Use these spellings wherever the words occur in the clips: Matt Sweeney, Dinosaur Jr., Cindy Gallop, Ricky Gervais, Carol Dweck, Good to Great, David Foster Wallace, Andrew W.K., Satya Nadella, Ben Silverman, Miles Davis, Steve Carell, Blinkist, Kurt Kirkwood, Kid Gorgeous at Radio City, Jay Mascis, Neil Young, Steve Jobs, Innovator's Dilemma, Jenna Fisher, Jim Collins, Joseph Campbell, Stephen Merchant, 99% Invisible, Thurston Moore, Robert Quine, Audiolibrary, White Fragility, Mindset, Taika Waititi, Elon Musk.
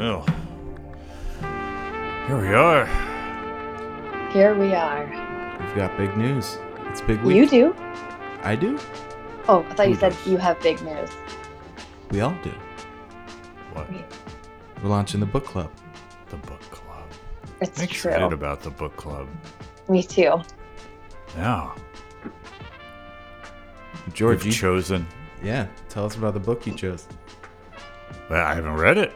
Well, here we are. Here we are. We've got big news. It's big week. You do? I do? Oh, I thought you said you have big news. We all do. What? We're launching the book club. The book club. It's true. I'm excited about the book club. Me too. Yeah. George, you've chosen. Yeah. Tell us about the book you chose. Well, I haven't read it.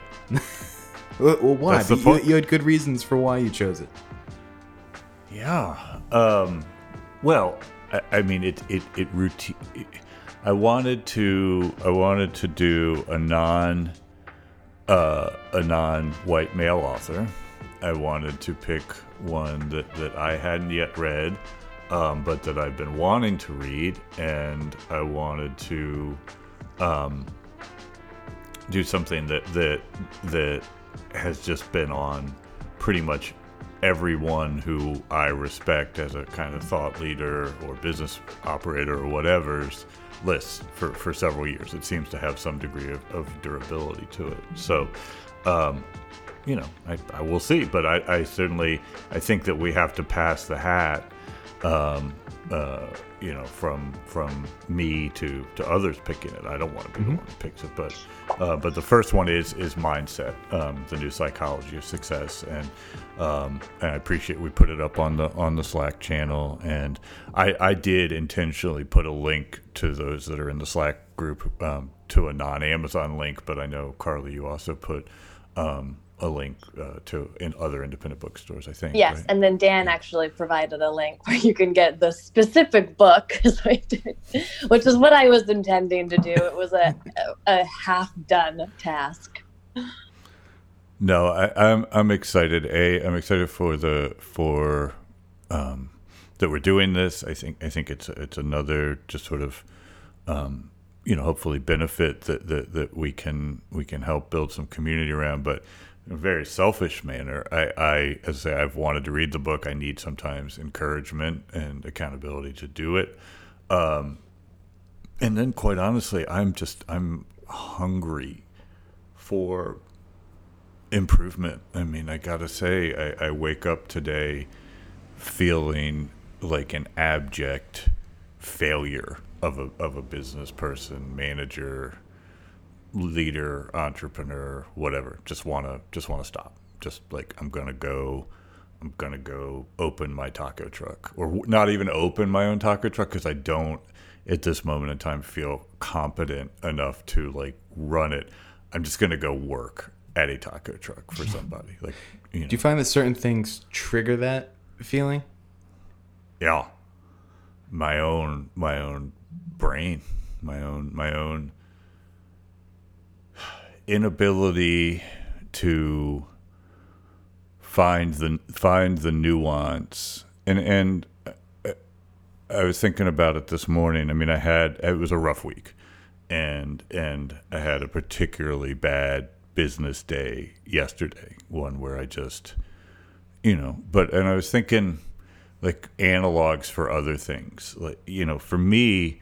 Well, why? But you had good reasons for why you chose it. Yeah. Well, I mean, it routine. I wanted to do a non white male author. I wanted to pick one that I hadn't yet read, but that I've been wanting to read, and I wanted to do something that has just been on pretty much everyone who I respect as a kind of thought leader or business operator or whatever's lists for several years. It seems to have some degree of durability to it. So, I will see, but I think that we have to pass the hat, from me to others picking it. I don't want to be the one who picks it, but the first one is Mindset, the New Psychology of Success, and I appreciate we put it up on the Slack channel, and I did intentionally put a link to those that are in the Slack group to a non-Amazon link, but I know Carly, you also put a link to in other independent bookstores, I think. Yes, right? And then Dan actually provided a link where you can get the specific book, which is what I was intending to do. It was a half-done task. No, I'm excited. I'm excited for that we're doing this. I think it's another just sort of hopefully benefit that we can help build some community around, but in a very selfish manner. I've wanted to read the book. I need sometimes encouragement and accountability to do it. And then quite honestly, I'm hungry for improvement. I mean, I gotta say, I wake up today feeling like an abject failure of a business person, manager, leader, entrepreneur, whatever. Just wanna stop. Just like I'm gonna go open my taco truck, or not even open my own taco truck, because I don't at this moment in time feel competent enough to like run it. I'm just gonna go work at a taco truck for somebody. Like, do you find that certain things trigger that feeling? Yeah, my own brain, my own inability to find the nuance, and I was thinking about it this morning. I mean, it was a rough week, and I had a particularly bad business day yesterday, one where I just, and I was thinking like analogs for other things, like, for me,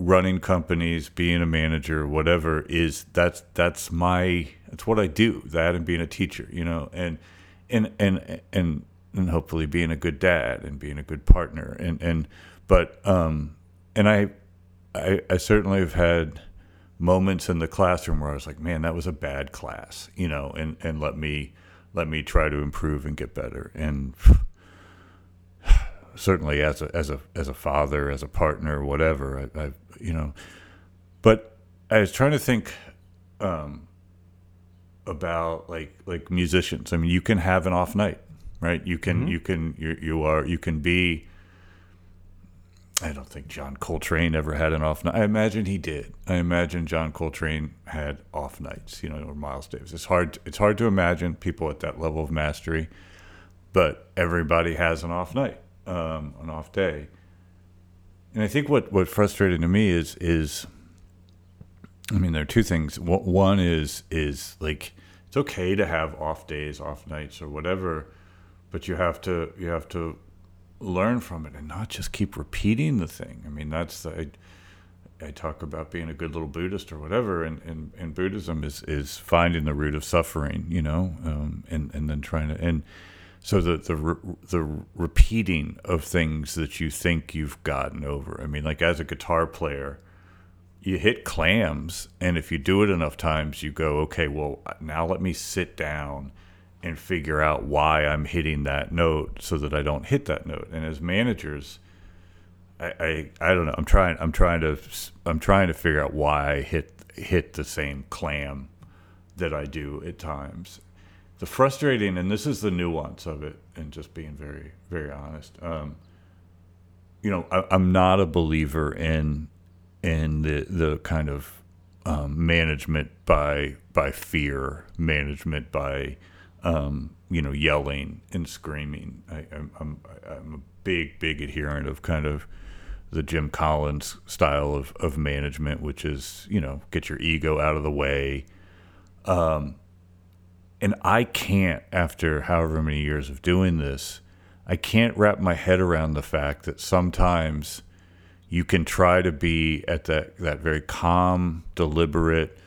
running companies, being a manager, whatever, that's what I do. That and being a teacher, and hopefully being a good dad and being a good partner, and I certainly have had moments in the classroom where I was like, man, that was a bad class, and let me try to improve and get better. And certainly as a father, as a partner, whatever, but I was trying to think about like musicians. I mean, you can have an off night, right? You can be, I don't think John Coltrane ever had an off night. I imagine he did. I imagine John Coltrane had off nights, or Miles Davis. It's hard to imagine people at that level of mastery, but everybody has an off night. An off day. And I think what frustrated to me is, I mean, there are two things. One is like, it's okay to have off days, off nights, or whatever, but you have to learn from it and not just keep repeating the thing. I mean, that's the, I, I talk about being a good little Buddhist or whatever, and Buddhism is finding the root of suffering, you know, and then trying to, and so the repeating of things that you think you've gotten over. I mean, like as a guitar player, you hit clams, and if you do it enough times, you go, okay, well, now let me sit down and figure out why I'm hitting that note so that I don't hit that note. And as managers, I don't know. I'm trying to figure out why I hit the same clam that I do at times. The frustrating, and this is the nuance of it, and just being very, very honest. You know, I'm not a believer in the kind of management by fear, management by you know, yelling and screaming. I'm a big adherent of kind of the Jim Collins style of management, which is, you know, get your ego out of the way. And I can't, after however many years of doing this, I can't wrap my head around the fact that sometimes you can try to be at that very calm, deliberate,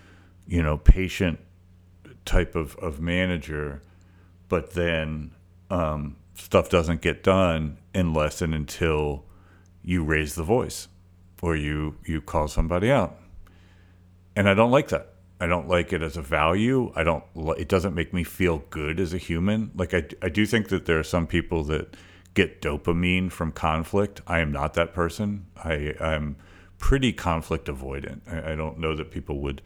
you know, patient type of manager, but then stuff doesn't get done unless and until you raise the voice or you call somebody out. And I don't like that. I don't like it as a value. It doesn't make me feel good as a human. Like I do think that there are some people that get dopamine from conflict. I am not that person. I'm pretty conflict avoidant. I don't know that people would,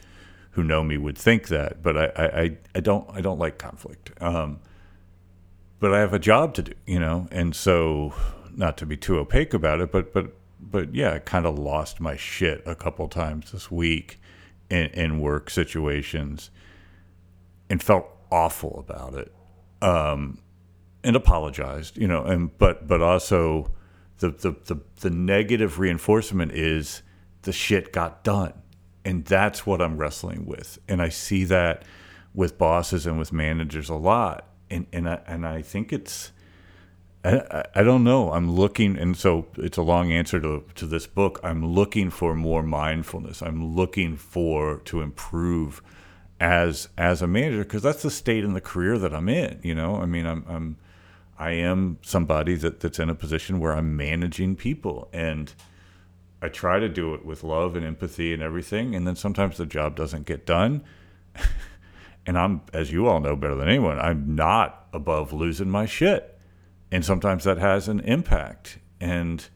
who know me, would think that, but I don't like conflict. But I have a job to do, you know, and so, not to be too opaque about it, but yeah, I kind of lost my shit a couple times this week in work situations and felt awful about it, and apologized, you know, and but also the negative reinforcement is the shit got done, and that's what I'm wrestling with. And I see that with bosses and with managers a lot, and I think it's, I don't know. I'm looking, and so it's a long answer to this book. I'm looking for more mindfulness. I'm looking to improve as a manager, because that's the state in the career that I'm in. You know, I mean, I am somebody that's in a position where I'm managing people, and I try to do it with love and empathy and everything. And then sometimes the job doesn't get done. And I'm, as you all know better than anyone, I'm not above losing my shit. And sometimes that has an impact, but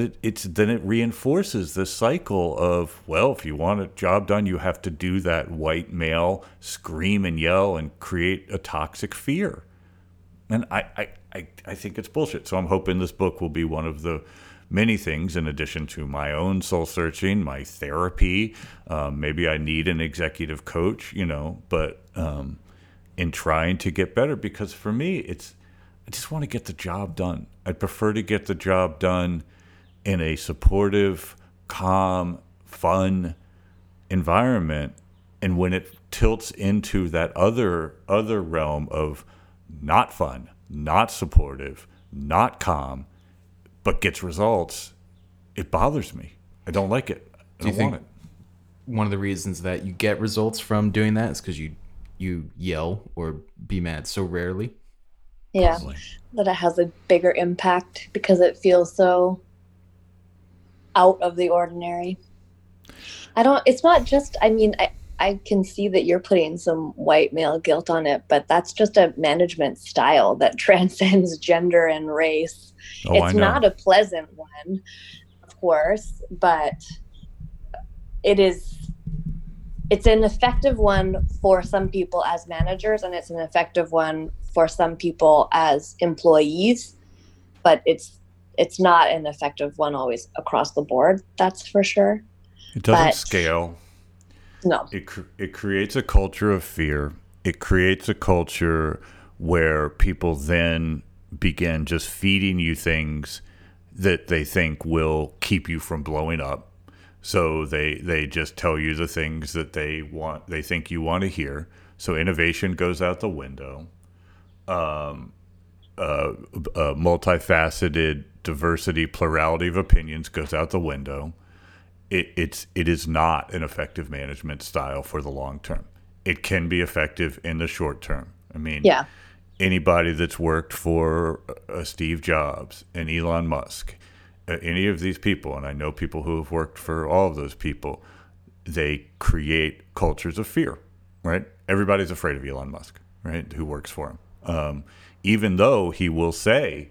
it reinforces this cycle of, well, if you want a job done, you have to do that white male scream and yell and create a toxic fear. And I think it's bullshit. So I'm hoping this book will be one of the many things, in addition to my own soul searching, my therapy. Maybe I need an executive coach, you know, but in trying to get better, because for me, I just want to get the job done. I'd prefer to get the job done in a supportive, calm, fun environment. And when it tilts into that other realm of not fun, not supportive, not calm, but gets results, it bothers me. I don't like it. I don't want it. One of the reasons that you get results from doing that is because you yell or be mad so rarely. Yeah, that it has a bigger impact because it feels so out of the ordinary. It's not just, I mean, I can see that you're putting some white male guilt on it, but that's just a management style that transcends gender and race. Oh, it's not a pleasant one, of course, but it's an effective one for some people as managers, and it's an effective one for some people as employees, but it's not an effective one always across the board, that's for sure. It doesn't scale. No. It creates a culture of fear. It creates a culture where people then begin just feeding you things that they think will keep you from blowing up. So they just tell you the things that they think you want to hear. So innovation goes out the window. Multifaceted diversity, plurality of opinions goes out the window. it is not an effective management style for the long term. It can be effective in the short term. I mean, yeah. Anybody that's worked for a Steve Jobs, an Elon Musk, any of these people, and I know people who have worked for all of those people, they create cultures of fear, right? Everybody's afraid of Elon Musk, right? Who works for him. Even though he will say,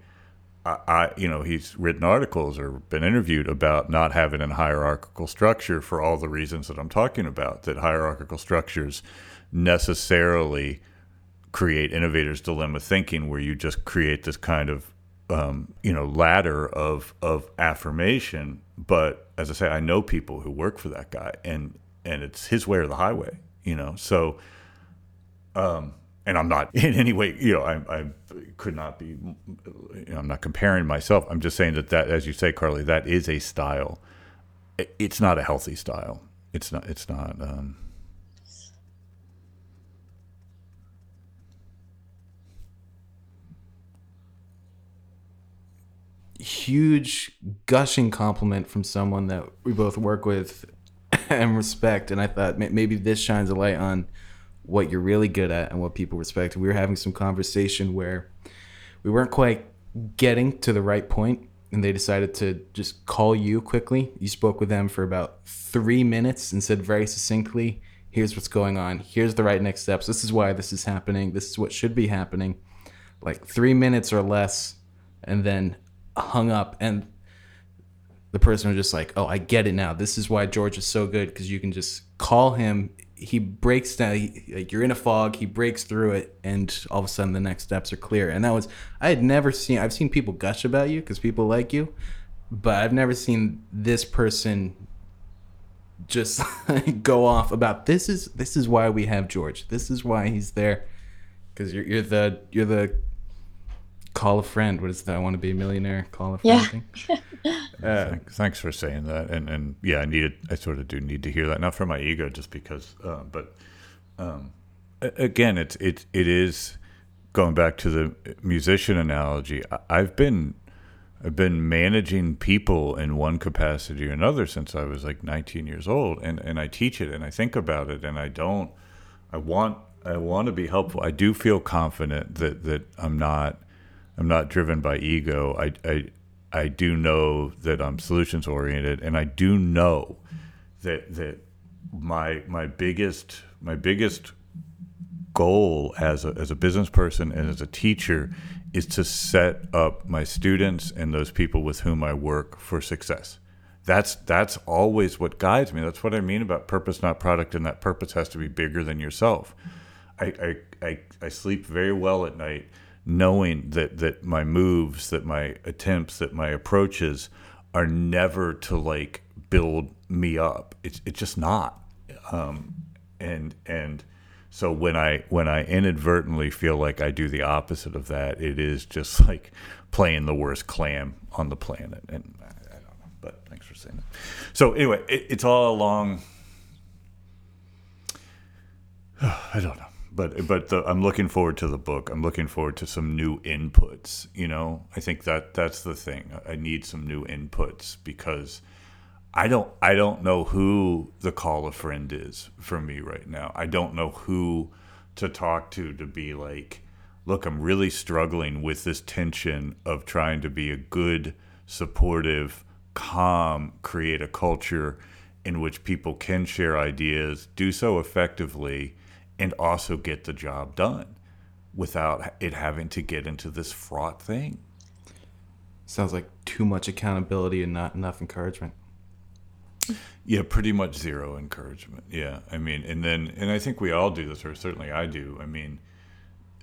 he's written articles or been interviewed about not having a hierarchical structure for all the reasons that I'm talking about, that hierarchical structures necessarily create innovator's dilemma thinking, where you just create this kind of, ladder of affirmation. But as I say, I know people who work for that guy, and it's his way or the highway, so, and I'm not in any way, I could not be, I'm not comparing myself. I'm just saying that, as you say, Carly, that is a style. It's not a healthy style. It's not, huge gushing compliment from someone that we both work with and respect. And I thought maybe this shines a light on what you're really good at and what people respect. We were having some conversation where we weren't quite getting to the right point, and they decided to just call you quickly. You spoke with them for about 3 minutes and said very succinctly, here's what's going on. Here's the right next steps. This is why this is happening. This is what should be happening. Like 3 minutes or less, and then hung up, and the person was just like, oh, I get it now. This is why George is so good, because you can just call him. He breaks down, you're in a fog, he breaks through it, and all of a sudden the next steps are clear. And that was, I've seen people gush about you because people like you, but I've never seen this person just go off about this is why we have George. This is why he's there, because you're the call a friend. What is that? I want to be a millionaire. Call a friend. Yeah. Thing. Thanks for saying that. And yeah, I sort of do need to hear that. Not for my ego, just because. But again, it is going back to the musician analogy. I've been managing people in one capacity or another since I was like 19 years old, and I teach it and I think about it, and I want to be helpful. I do feel confident that I'm not driven by ego. I do know that I'm solutions oriented, and I do know that my biggest goal as a business person and as a teacher is to set up my students and those people with whom I work for success. That's always what guides me. That's what I mean about purpose, not product, and that purpose has to be bigger than yourself. I sleep very well at night, knowing that my moves, that my attempts, that my approaches are never to like build me up. It's just not. And so when I inadvertently feel like I do the opposite of that, it is just like playing the worst clam on the planet. And I don't know, but thanks for saying that. So anyway, it's all along. I don't know. But I'm looking forward to the book. I'm looking forward to some new inputs. I think that's the thing. I need some new inputs, because I don't know who the call a friend is for me right now. I don't know who to talk to be like, look, I'm really struggling with this tension of trying to be a good, supportive, calm, create a culture in which people can share ideas, do so effectively, and also get the job done without it having to get into this fraught thing. Sounds like too much accountability and not enough encouragement. Yeah, pretty much zero encouragement. Yeah, I mean, and I think we all do this, or certainly I do. I mean,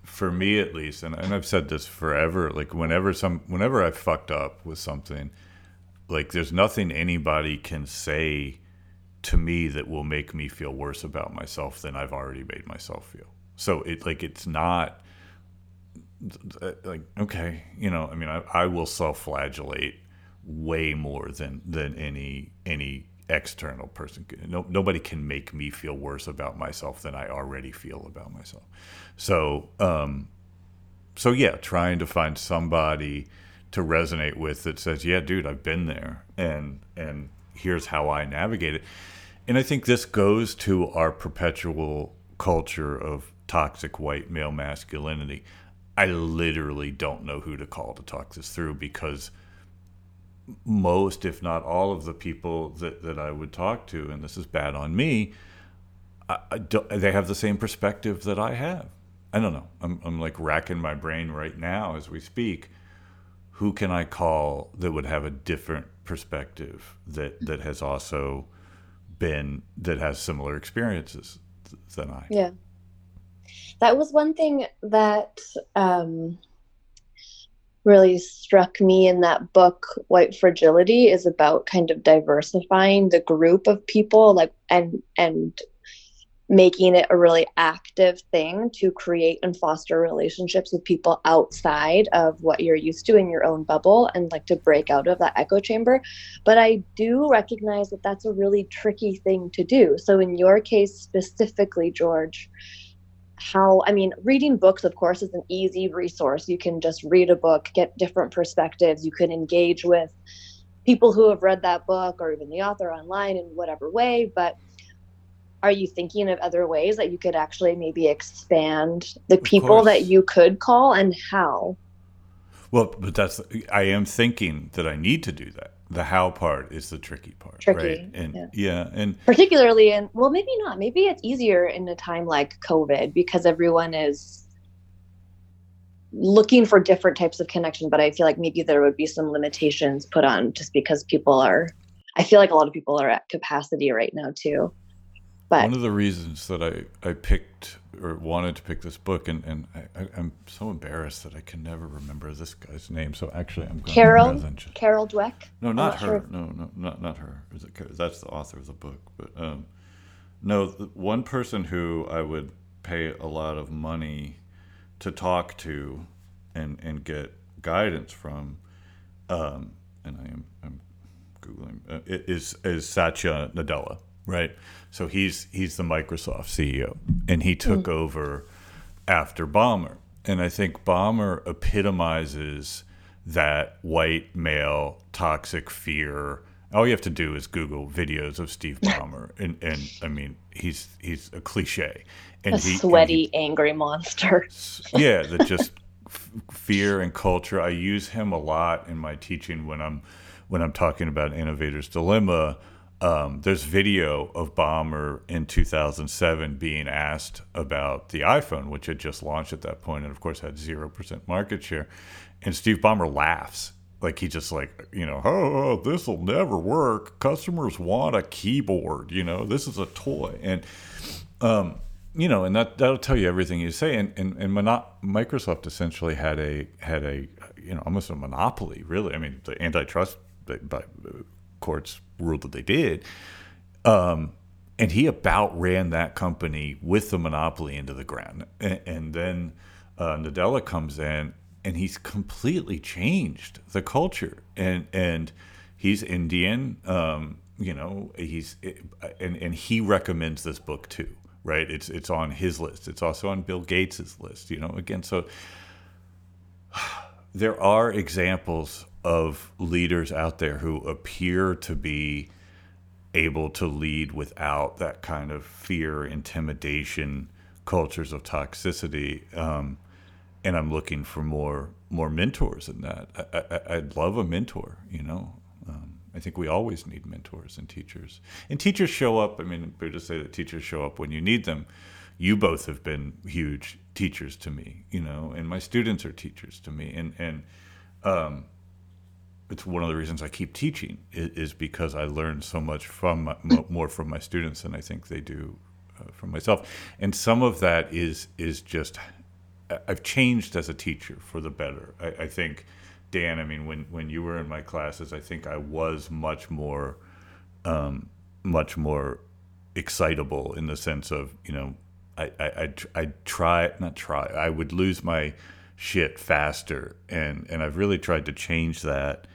for me at least, and I've said this forever, like whenever I fucked up with something, like there's nothing anybody can say to me that will make me feel worse about myself than I've already made myself feel. So it's not like, okay, I mean, I will self-flagellate way more than any external person. Nobody can make me feel worse about myself than I already feel about myself. So yeah, trying to find somebody to resonate with that says, yeah, dude, I've been there, and here's how I navigate it. And I think this goes to our perpetual culture of toxic white male masculinity. I literally don't know who to call to talk this through, because most, if not all, of the people that I would talk to, and this is bad on me, they have the same perspective that I have. I don't know. I'm like racking my brain right now as we speak. Who can I call that would have a different perspective that has also been, that has similar experiences than I? Yeah. That was one thing that really struck me in that book, White Fragility, is about kind of diversifying the group of people, like, and making it a really active thing to create and foster relationships with people outside of what you're used to in your own bubble, and like to break out of that echo chamber. But I do recognize that that's a really tricky thing to do. So in your case specifically, George, reading books, of course, is an easy resource. You can just read a book, get different perspectives. You can engage with people who have read that book or even the author online in whatever way. But are you thinking of other ways that you could actually maybe expand the people that you could call, and how? Well, but I am thinking that I need to do that. The how part is the tricky part, right? And yeah, and particularly in, well, maybe not. Maybe it's easier in a time like COVID, because everyone is looking for different types of connection. But I feel like maybe there would be some limitations put on, just because I feel like a lot of people are at capacity right now too. But one of the reasons that I picked or wanted to pick this book, and I'm so embarrassed that I can never remember this guy's name. So actually, I'm going Carol Dweck. No, not her. Sure. No, not her. That's the author of the book. But no, one person who I would pay a lot of money to talk to and get guidance from, and I'm Googling, is Satya Nadella. Right. So he's the Microsoft CEO, and he took over after Ballmer. And I think Ballmer epitomizes that white male toxic fear. All you have to do is Google videos of Steve Ballmer. And I mean, he's a cliche. And angry monster. Yeah, that just fear and culture. I use him a lot in my teaching when I'm talking about Innovator's Dilemma. There's video of Ballmer in 2007 being asked about the iPhone, which had just launched at that point and, of course, had 0% market share. And Steve Ballmer laughs. Like, he just like, you know, oh, this will never work. Customers want a keyboard. You know, this is a toy. And, you know, and that'll tell you everything you say. And Microsoft essentially had a, you know, almost a monopoly, really. I mean, the antitrust courts ruled that they did, and he about ran that company with the monopoly into the ground. And then Nadella comes in, and he's completely changed the culture. And he's Indian, you know. He's he recommends this book too, right? It's on his list. It's also on Bill Gates's list, you know. Again, so there are examples of leaders out there who appear to be able to lead without that kind of fear, intimidation, cultures of toxicity. And I'm looking for more mentors in that. I'd love a mentor, you know. I think we always need mentors and teachers. And teachers show up. I mean, we just say that teachers show up when you need them. You both have been huge teachers to me, you know, and my students are teachers to me. And it's one of the reasons I keep teaching is because I learn so much more from my students than I think they do from myself. And some of that is just, I've changed as a teacher for the better. I think, Dan, I mean, when you were in my classes, I think I was much more excitable in the sense of, you know, I would lose my shit faster. And I've really tried to change that.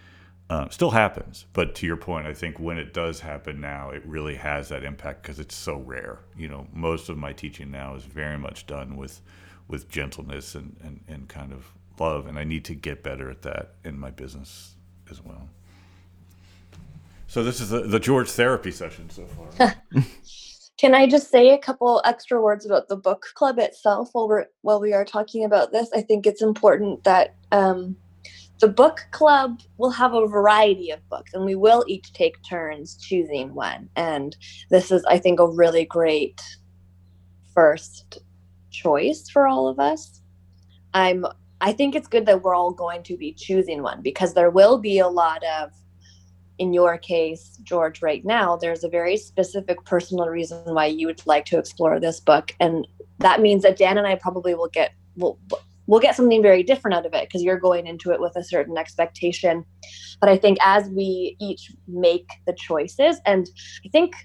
Still happens, but to your point, I think when it does happen now, it really has that impact because it's so rare. You know, most of my teaching now is very much done with gentleness and kind of love, and I need to get better at that in my business as well. So this is the George therapy session so far. Can I just say a couple extra words about the book club itself while we are talking about this? I think it's important that the book club will have a variety of books, and we will each take turns choosing one. And this is, I think, a really great first choice for all of us. I think it's good that we're all going to be choosing one, because there will be a lot of, in your case, George, right now, there's a very specific personal reason why you would like to explore this book. And that means that Dan and I probably will get something very different out of it, because you're going into it with a certain expectation. But I think as we each make the choices, and I think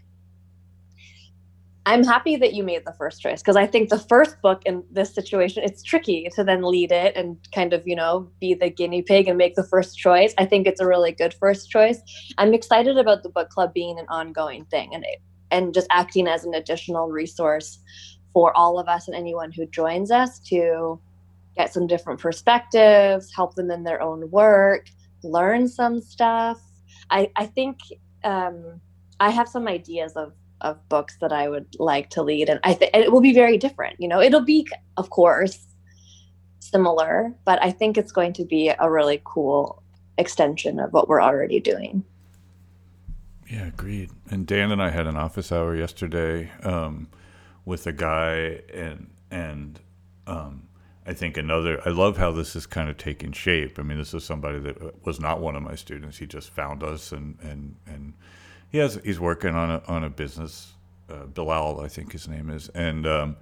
I'm happy that you made the first choice, because I think the first book in this situation, it's tricky to then lead it and kind of, be the guinea pig and make the first choice. I think it's a really good first choice. I'm excited about the book club being an ongoing thing and just acting as an additional resource for all of us and anyone who joins us to get some different perspectives, help them in their own work, learn some stuff. I think I have some ideas of books that I would like to lead. And I think it will be very different. It'll be, of course, similar, but I think it's going to be a really cool extension of what we're already doing. Yeah, agreed. And Dan and I had an office hour yesterday with a guy and I think I love how this is kind of taking shape. I mean, this is somebody that was not one of my students. He just found us and he's working on a business, Bilal, I think his name is, and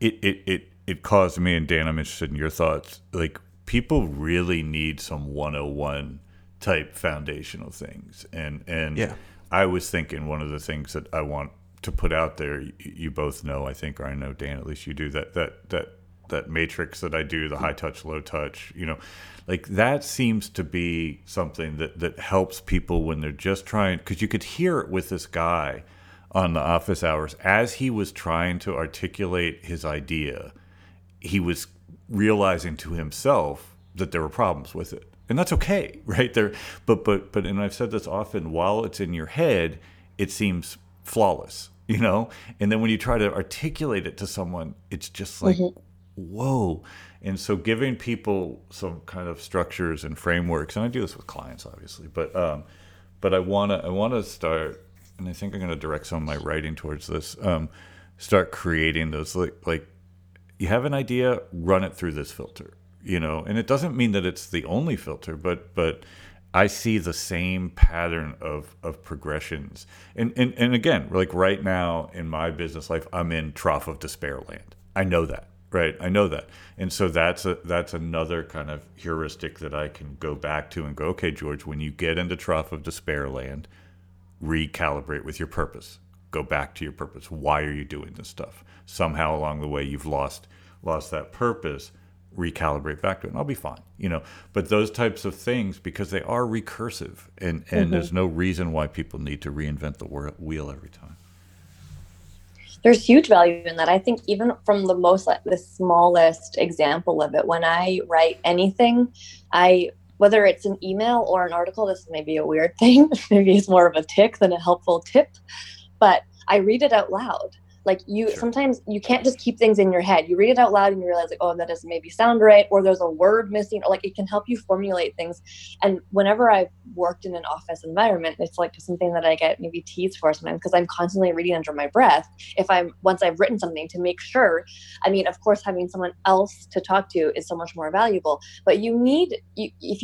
it caused me, and Dan, I'm interested in your thoughts. Like, people really need some 101 type foundational things, and yeah. I was thinking one of the things that I want to put out there, you both know, I think, or I know, Dan, at least you do, that matrix that I do, the high touch, low touch, like that seems to be something that helps people when they're just trying, because you could hear it with this guy on the office hours. As he was trying to articulate his idea, he was realizing to himself that there were problems with it, and that's okay, right? There, but and I've said this often, while it's in your head, it seems flawless, and then when you try to articulate it to someone, it's just like, mm-hmm. Whoa. And so giving people some kind of structures and frameworks, and I do this with clients, obviously, but I want to start, and I think I'm going to direct some of my writing towards this, start creating those, like you have an idea, run it through this filter, and it doesn't mean that it's the only filter, but I see the same pattern of progressions. And again, like right now in my business life, I'm in trough of despair land. I know that. Right, I know that, and so that's another kind of heuristic that I can go back to and go, okay, George, when you get into trough of despair land, recalibrate with your purpose. Go back to your purpose. Why are you doing this stuff? Somehow along the way, you've lost that purpose. Recalibrate back to it, and I'll be fine. But those types of things, because they are recursive, and mm-hmm. There's no reason why people need to reinvent the wheel every time. There's huge value in that. I think even from the smallest example of it, when I write anything, whether it's an email or an article, this may be a weird thing. Maybe it's more of a tick than a helpful tip, but I read it out loud. Sometimes you can't just keep things in your head. You read it out loud and you realize that doesn't maybe sound right, or there's a word missing, or it can help you formulate things. And whenever I've worked in an office environment, it's something that I get maybe teased for sometimes, because I'm constantly reading under my breath. Once I've written something, to make sure, of course, having someone else to talk to is so much more valuable, but if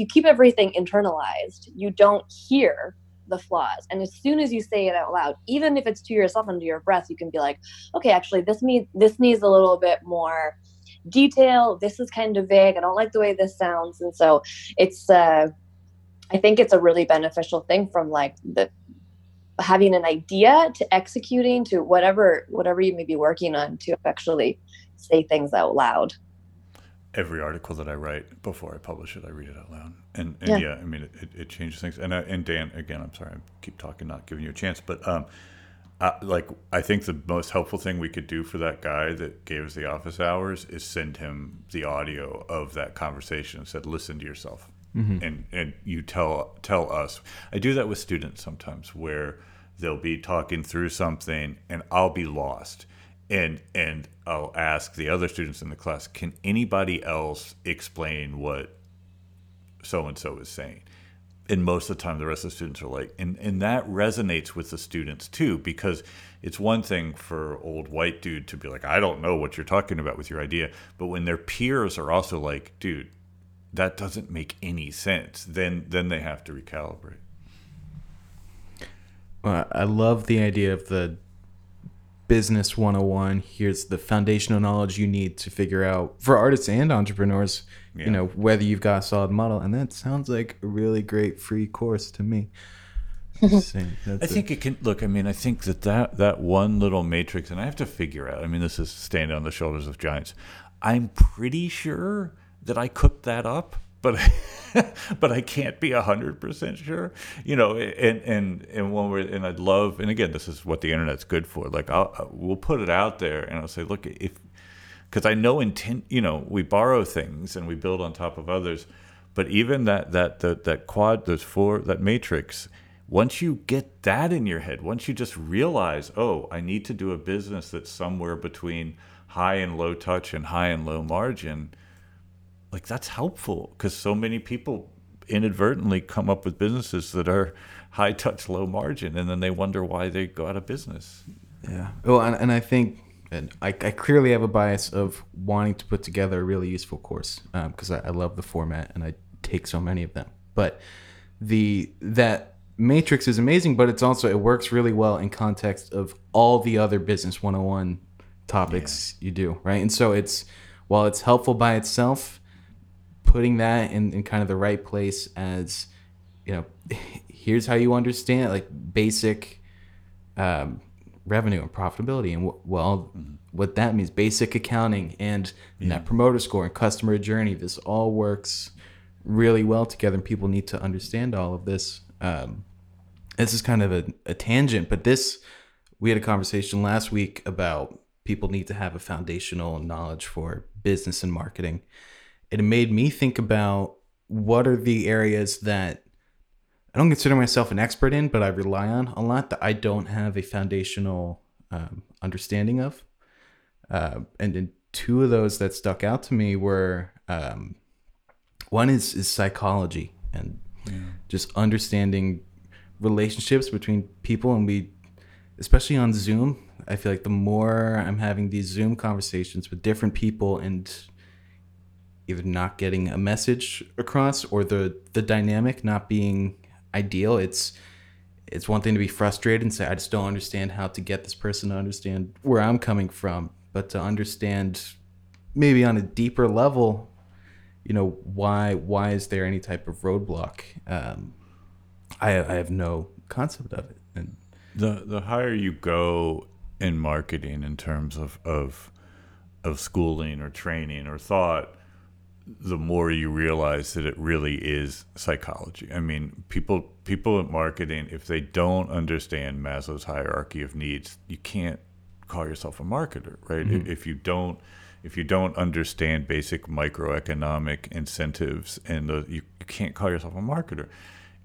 you keep everything internalized, you don't hear the flaws. And as soon as you say it out loud, even if it's to yourself under your breath, you can be like, okay, actually this needs a little bit more detail. This is kind of vague. I don't like the way this sounds. And so it's, I think it's a really beneficial thing, from having an idea to executing to whatever you may be working on, to actually say things out loud. Every article that I write, before I publish it, I read it out loud. It changes things. And Dan, again, I'm sorry, I keep talking, not giving you a chance. But I think the most helpful thing we could do for that guy that gave us the office hours is send him the audio of that conversation and said, listen to yourself. Mm-hmm. And you tell us. I do that with students sometimes, where they'll be talking through something and I'll be lost. And I'll ask the other students in the class, can anybody else explain what so-and-so is saying? And most of the time, the rest of the students are like, and that resonates with the students too, because it's one thing for old white dude to be like, I don't know what you're talking about with your idea. But when their peers are also like, dude, that doesn't make any sense, then they have to recalibrate. I love the idea of the business 101. Here's the foundational knowledge you need to figure out, for artists and entrepreneurs, yeah, you know, whether you've got a solid model. And that sounds like a really great free course to me. I think that one little matrix, and I have to figure out, I mean, this is standing on the shoulders of giants. I'm pretty sure that I cooked that up, but I can't be 100% sure, you know. And when we're, and I'd love, and again, this is what the internet's good for. Like, we'll put it out there, and I'll say, look, because I know intent, you know, we borrow things and we build on top of others, but even that quad, those four, that matrix. Once you get that in your head, once you just realize, oh, I need to do a business that's somewhere between high and low touch and high and low margin. Like, that's helpful, because so many people inadvertently come up with businesses that are high touch, low margin, and then they wonder why they go out of business. Yeah. Well, and I think I clearly have a bias of wanting to put together a really useful course, because I love the format and I take so many of them. But that matrix is amazing, but it's also, it works really well in context of all the other business 101 topics you do, right? And so it's, while it's helpful by itself, putting that in kind of the right place as, you know, here's how you understand, like, basic revenue and profitability and what that means, basic accounting and net promoter score and customer journey. This all works really well together, and people need to understand all of this. This is kind of a tangent, but we had a conversation last week about people need to have a foundational knowledge for business and marketing. It made me think about, what are the areas that I don't consider myself an expert in, but I rely on a lot, that I don't have a foundational understanding of. And then two of those that stuck out to me were, one is psychology and just understanding relationships between people. And we, especially on Zoom, I feel like the more I'm having these Zoom conversations with different people and either not getting a message across, or the dynamic not being ideal. It's one thing to be frustrated and say, I just don't understand how to get this person to understand where I'm coming from, but to understand maybe on a deeper level, you know, why is there any type of roadblock? I have no concept of it. And the higher you go in marketing in terms of schooling or training or thought, the more you realize that it really is psychology. I mean, people in marketing, if they don't understand Maslow's hierarchy of needs, you can't call yourself a marketer, right? Mm-hmm. If you don't understand basic microeconomic incentives, and you can't call yourself a marketer.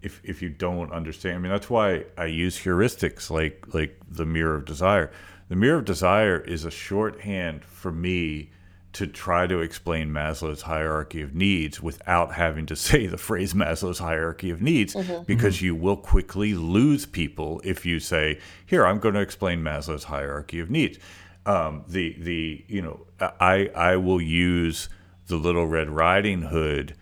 If you don't understand, I mean, that's why I use heuristics like the mirror of desire. The mirror of desire is a shorthand for me to try to explain Maslow's hierarchy of needs without having to say the phrase Maslow's hierarchy of needs, because you will quickly lose people if you say, here, I'm going to explain Maslow's hierarchy of needs. I will use the Little Red Riding Hood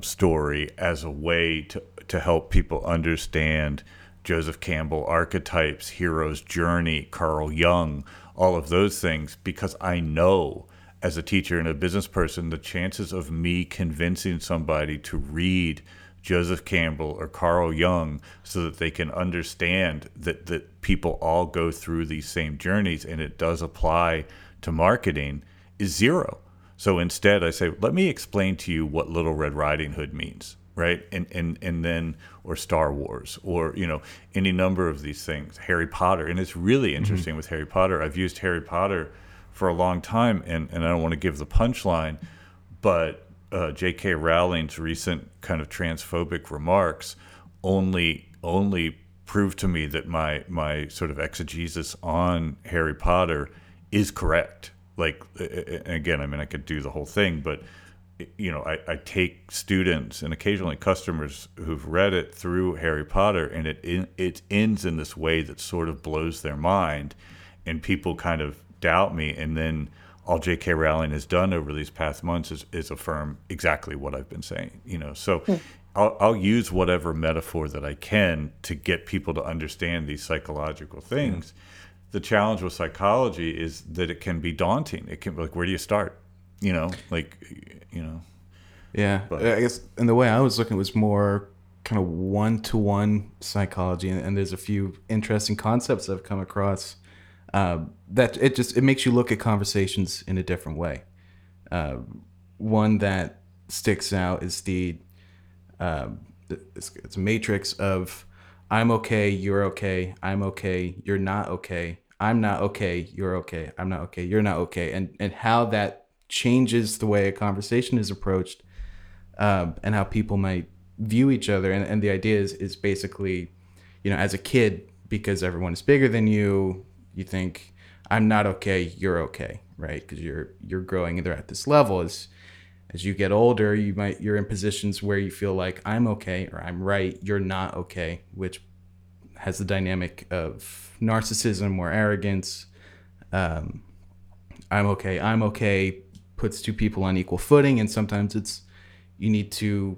story as a way to help people understand Joseph Campbell archetypes, hero's journey, Carl Jung, all of those things, because I know, as a teacher and a business person, the chances of me convincing somebody to read Joseph Campbell or Carl Jung so that they can understand that people all go through these same journeys and it does apply to marketing is zero. So instead I say, let me explain to you what Little Red Riding Hood means, right? And then, or Star Wars, or, you know, any number of these things, Harry Potter. And it's really interesting with Harry Potter. I've used Harry Potter for a long time, and I don't want to give the punchline, but J.K. Rowling's recent kind of transphobic remarks only proved to me that my sort of exegesis on Harry Potter is correct. Like, again, I mean, I could do the whole thing, but, you know, I take students and occasionally customers who've read it through Harry Potter, and it ends in this way that sort of blows their mind, and people kind of doubt me. And then all J.K. Rowling has done over these past months is affirm exactly what I've been saying, you know. So I'll use whatever metaphor that I can to get people to understand these psychological things. The challenge with psychology is that it can be daunting. It can be like, where do you start? You know, like, you know. Yeah. But I guess, and the way I was looking was more kind of one-to-one psychology. And there's a few interesting concepts I've come across that it makes you look at conversations in a different way. One that sticks out is it's a matrix of, I'm okay, you're okay, I'm okay, you're not okay, I'm not okay, you're okay, I'm not okay, you're not okay, and how that changes the way a conversation is approached, and how people might view each other. And the idea is basically, you know, as a kid, because everyone is bigger than you, you think, I'm not okay, you're okay, right? Because you're growing either at this level. As you get older, you're in positions where you feel like I'm okay or I'm right, you're not okay, which has the dynamic of narcissism or arrogance. I'm okay puts two people on equal footing, and sometimes you need to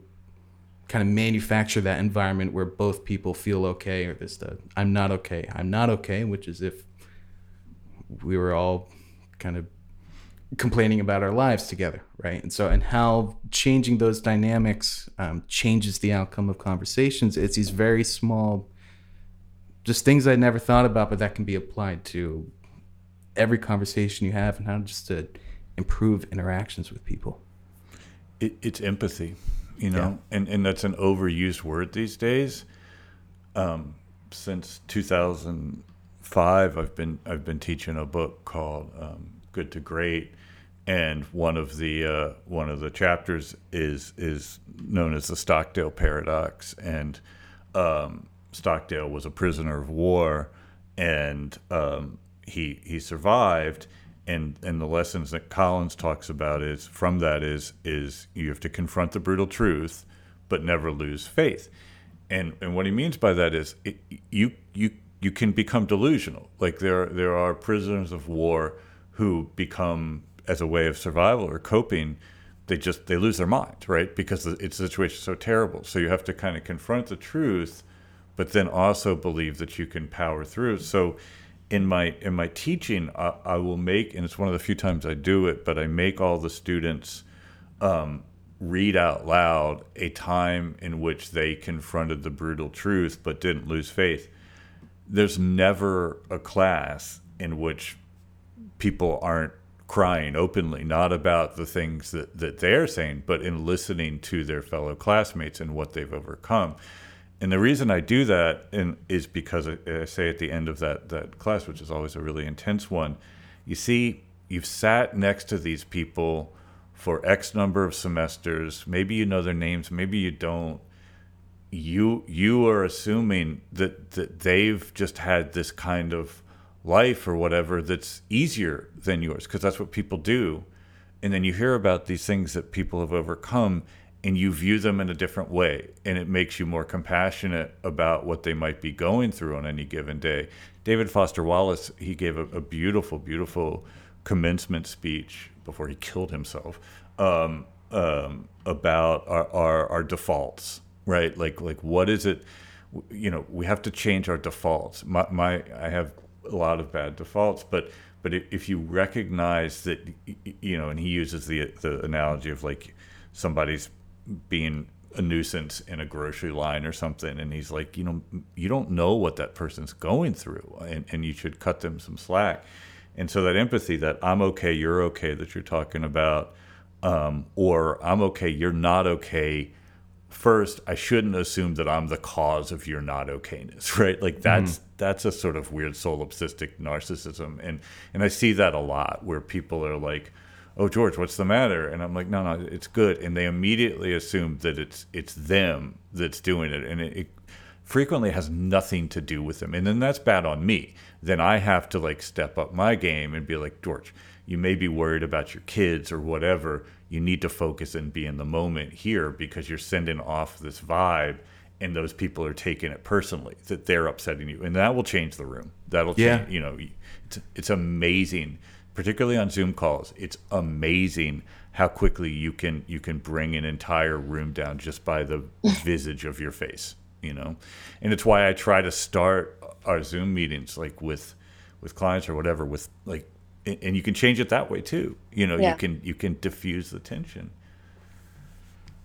kind of manufacture that environment where both people feel okay, or this I'm not okay, which is if we were all kind of complaining about our lives together, right? And so, and how changing those dynamics changes the outcome of conversations. It's these very small, just things I never thought about, but that can be applied to every conversation you have, and how just to improve interactions with people. It's empathy, you know, yeah. And that's an overused word these days. Since 2005, I've been teaching a book called Good to Great, and one of the chapters is known as the Stockdale Paradox. And Stockdale was a prisoner of war, and he survived. And the lessons that Collins talks about is from that is you have to confront the brutal truth, but never lose faith. And what he means by that is you can become delusional. Like there are prisoners of war who become, as a way of survival or coping, they lose their mind, right? Because it's a situation so terrible. So you have to kind of confront the truth, but then also believe that you can power through. So in my teaching, I will make, and it's one of the few times I do it, but I make all the students read out loud a time in which they confronted the brutal truth, but didn't lose faith. There's never a class in which people aren't crying openly, not about the things that they're saying, but in listening to their fellow classmates and what they've overcome. And the reason I do that is because I say at the end of that class, which is always a really intense one, you see, you've sat next to these people for X number of semesters. Maybe you know their names, maybe you don't. You are assuming that they've just had this kind of life or whatever that's easier than yours, because that's what people do. And then you hear about these things that people have overcome, and you view them in a different way, and it makes you more compassionate about what they might be going through on any given day. David Foster Wallace, he gave a beautiful, beautiful commencement speech before he killed himself about our defaults, right? Like what is it, you know, we have to change our defaults. I have a lot of bad defaults, but if you recognize that, you know, and he uses the analogy of like somebody's being a nuisance in a grocery line or something, and he's like, you know, you don't know what that person's going through, and you should cut them some slack. And so that empathy, that I'm okay, you're okay, that you're talking about, or I'm okay, you're not okay. First, I shouldn't assume that I'm the cause of your not okayness, right? Like that's a sort of weird solipsistic narcissism. And I see that a lot, where people are like, oh, George, what's the matter? And I'm like, no, it's good. And they immediately assume that it's them that's doing it. And it frequently has nothing to do with them. And then that's bad on me. Then I have to like step up my game and be like, George, you may be worried about your kids or whatever. You need to focus and be in the moment here because you're sending off this vibe and those people are taking it personally that they're upsetting you. And that will change the room. That'll change, you know, it's amazing, particularly on Zoom calls. It's amazing how quickly you can bring an entire room down just by the visage of your face, you know? And it's why I try to start our Zoom meetings like with clients or whatever with like, and you can change it that way too. You know, you can diffuse the tension.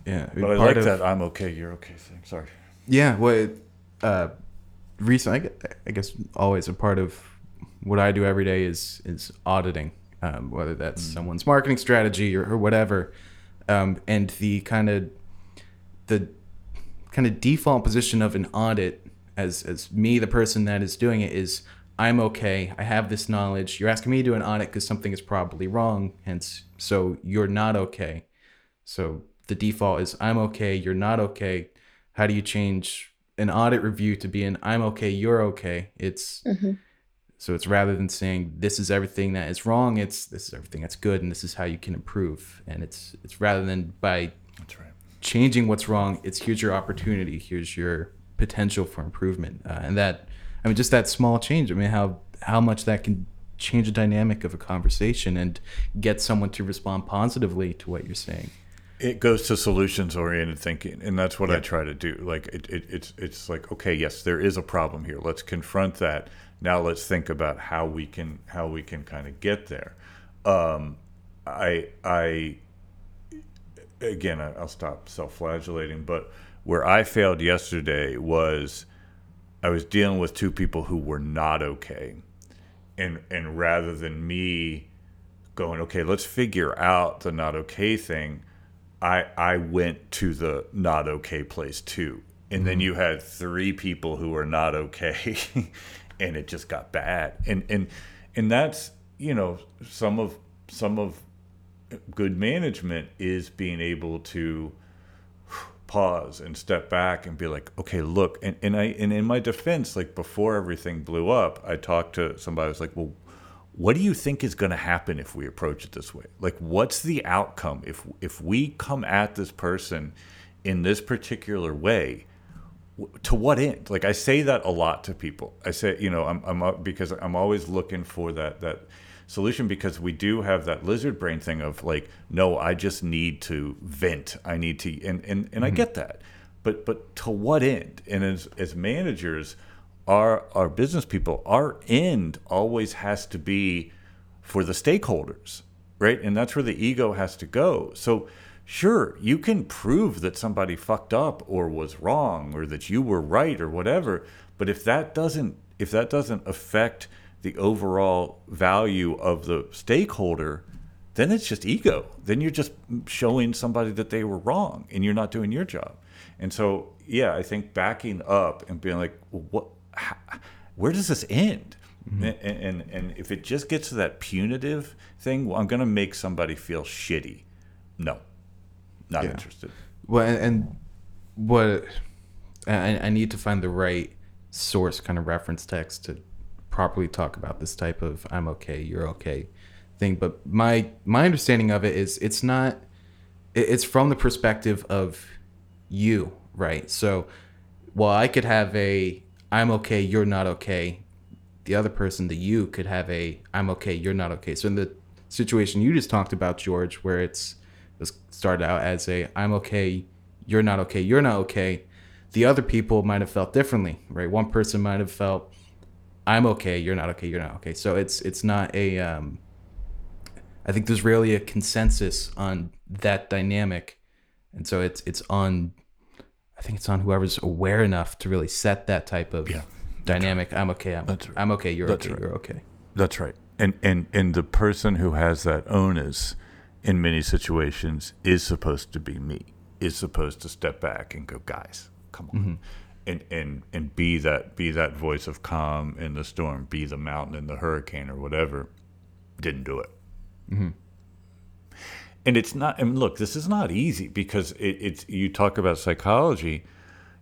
Yeah. I mean, but I like that I'm okay, you're okay thing. Sorry. Yeah. Well, recently, I guess always a part of what I do every day is auditing, whether that's someone's marketing strategy or whatever. And the kind of default position of an audit as me, the person that is doing it, is I'm okay. I have this knowledge. You're asking me to do an audit because something is probably wrong. Hence, so you're not okay. So the default is I'm okay. You're not okay. How do you change an audit review to be an I'm okay, you're okay? It's so it's rather than saying this is everything that is wrong, it's this is everything that's good and this is how you can improve. And it's rather than by changing what's wrong, it's here's your opportunity, here's your potential for improvement. And that, I mean, just that small change. I mean, how much that can change the dynamic of a conversation and get someone to respond positively to what you're saying. It goes to solutions-oriented thinking, and that's what I try to do. Like it's like, okay, yes, there is a problem here. Let's confront that. Now let's think about how we can kind of get there. I'll stop self-flagellating, but where I failed yesterday was I was dealing with two people who were not okay. And rather than me going, okay, let's figure out the not okay thing, I went to the not okay place too. And then you had three people who were not okay and it just got bad. And that's, you know, some of good management is being able to pause and step back and be like, okay, look, and in my defense, like before everything blew up, I talked to somebody, I was like, well, what do you think is going to happen if we approach it this way? Like, what's the outcome? If we come at this person in this particular way, to what end? Like, I say that a lot to people. I say, you know, I'm because I'm always looking for that solution, because we do have that lizard brain thing of like, no, I just need to vent. I need to, and I get that, but to what end? And as managers, our business people, our end always has to be for the stakeholders, right? And that's where the ego has to go. So sure, you can prove that somebody fucked up or was wrong or that you were right or whatever, but if that doesn't affect the overall value of the stakeholder, then it's just ego. Then you're just showing somebody that they were wrong and you're not doing your job. And so, yeah, I think backing up and being like, well, where does this end? And if it just gets to that punitive thing, well, I'm going to make somebody feel shitty. No, not interested. Well, and what I need to find the right source, kind of reference text to properly talk about this type of I'm okay, you're okay thing. But my understanding of it is it's from the perspective of you, right? So while I could have a I'm okay, you're not okay, the other person, the you, could have a I'm okay, you're not okay. So in the situation you just talked about, George, where it started out as a I'm okay, you're not okay, you're not okay, the other people might have felt differently, right? One person might have felt I'm okay, you're not okay, you're not okay. So it's not a, I think there's really a consensus on that dynamic. And so it's on whoever's aware enough to really set that type of dynamic. Right. I'm okay, I'm okay, you're okay, you're okay. That's right. And the person who has that onus in many situations is supposed to be me, is supposed to step back and go, guys, come on. And be that voice of calm in the storm, be the mountain in the hurricane or whatever. Didn't do it. And it's not, and look, this is not easy because it's, you talk about psychology,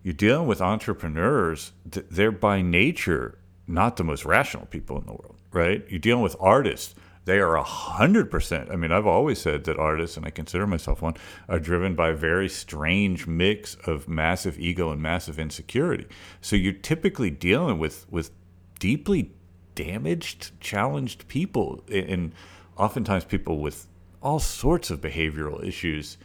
you're dealing with entrepreneurs, they're by nature not the most rational people in the world, right? You're dealing with artists. They are 100%. I mean, I've always said that artists, and I consider myself one, are driven by a very strange mix of massive ego and massive insecurity. So you're typically dealing with deeply damaged, challenged people, and oftentimes people with all sorts of behavioral issues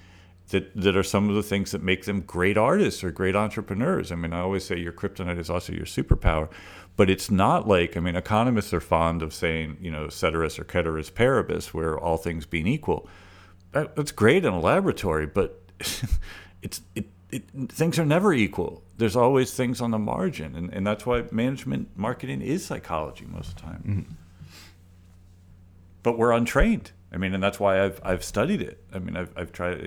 that are some of the things that make them great artists or great entrepreneurs. I mean, I always say your kryptonite is also your superpower, but it's not like, I mean, economists are fond of saying, you know, ceteris or ceteris paribus, where all things being equal. That's great in a laboratory, but things are never equal. There's always things on the margin, and that's why management marketing is psychology most of the time. Mm-hmm. But we're untrained. I mean, and that's why I've studied it. I mean, I've tried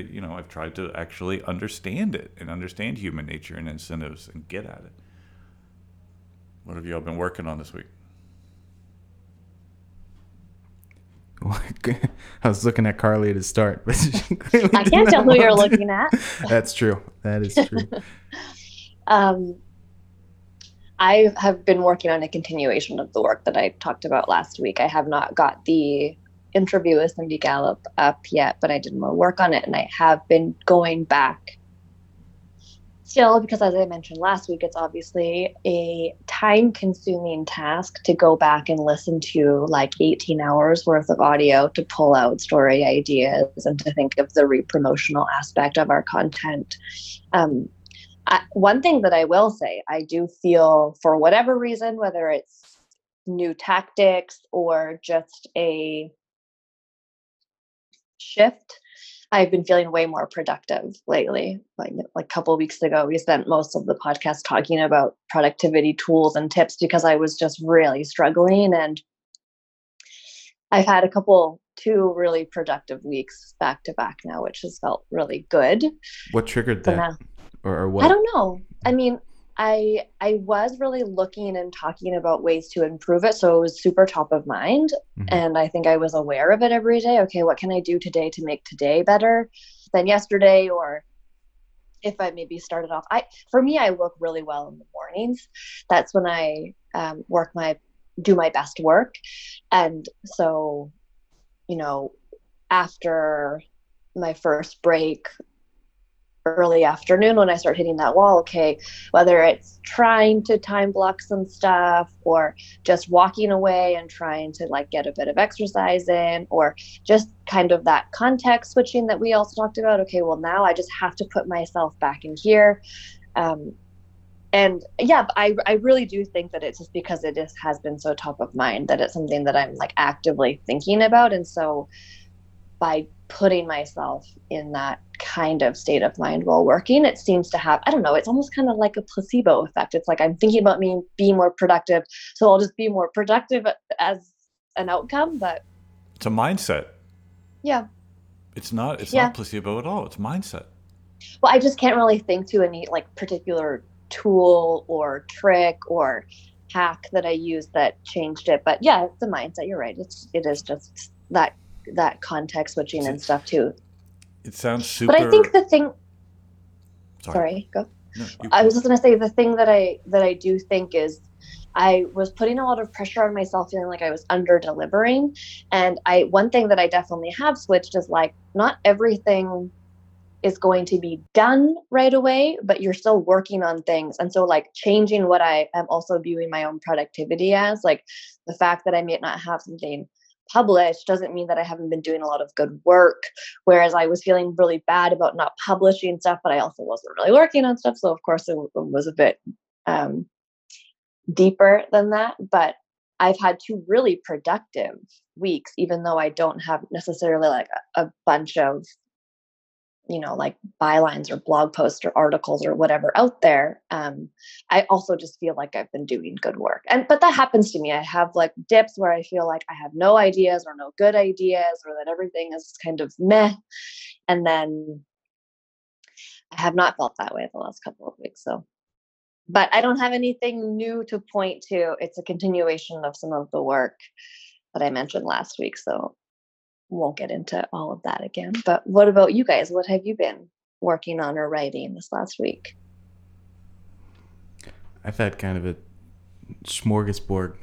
to actually understand it and understand human nature and incentives and get at it. What have you all been working on this week? I was looking at Carly to start. But I can't tell who you're looking at. That's true. That is true. I have been working on a continuation of the work that I talked about last week. I have not got the interview with Cindy Gallop up yet, but I did more work on it, and I have been going back still because, as I mentioned last week, it's obviously a time-consuming task to go back and listen to like 18 hours worth of audio to pull out story ideas and to think of the re-promotional aspect of our content. One thing that I will say, I do feel, for whatever reason, whether it's new tactics or just a shift, I've been feeling way more productive lately. Like a couple of weeks ago, we spent most of the podcast talking about productivity tools and tips because I was just really struggling. And I've had two really productive weeks back to back now, which has felt really good. What triggered that? Or what? I don't know. I mean, I was really looking and talking about ways to improve it. So it was super top of mind. Mm-hmm. And I think I was aware of it every day. Okay, what can I do today to make today better than yesterday? Or if I maybe started off, for me, I work really well in the mornings. That's when I do my best work. And so, you know, after my first break, early afternoon, when I start hitting that wall, okay, whether it's trying to time block some stuff or just walking away and trying to like get a bit of exercise in, or just kind of that context switching that we also talked about. Okay, well, now I just have to put myself back in here. I really do think that it's just because it has been so top of mind that it's something that I'm like actively thinking about. And so by putting myself in that kind of state of mind while working, it seems to have, I don't know, it's almost kind of like a placebo effect. It's like I'm thinking about me being more productive, so I'll just be more productive as an outcome. But it's a mindset. Yeah. It's not placebo at all. It's mindset. Well, I just can't really think to any like particular tool or trick or hack that I used that changed it. But yeah, it's a mindset. You're right. It is just that context switching and stuff too. It sounds super. But I think the thing. Sorry, go. No, I was just going to say the thing that I do think is I was putting a lot of pressure on myself, feeling like I was under delivering. And one thing that I definitely have switched is like not everything is going to be done right away, but you're still working on things. And so like changing what I am also viewing my own productivity as, like the fact that I may not have something published doesn't mean that I haven't been doing a lot of good work, whereas I was feeling really bad about not publishing stuff, but I also wasn't really working on stuff. So of course it was a bit deeper than that, but I've had two really productive weeks, even though I don't have necessarily like a bunch of, you know, like bylines or blog posts or articles or whatever out there. I also just feel like I've been doing good work. But that happens to me. I have like dips where I feel like I have no ideas or no good ideas, or that everything is kind of meh. And then I have not felt that way the last couple of weeks. But I don't have anything new to point to. It's a continuation of some of the work that I mentioned last week. So won't get into all of that again. But what about you guys? What have you been working on or writing this last week? I've had kind of a smorgasbord.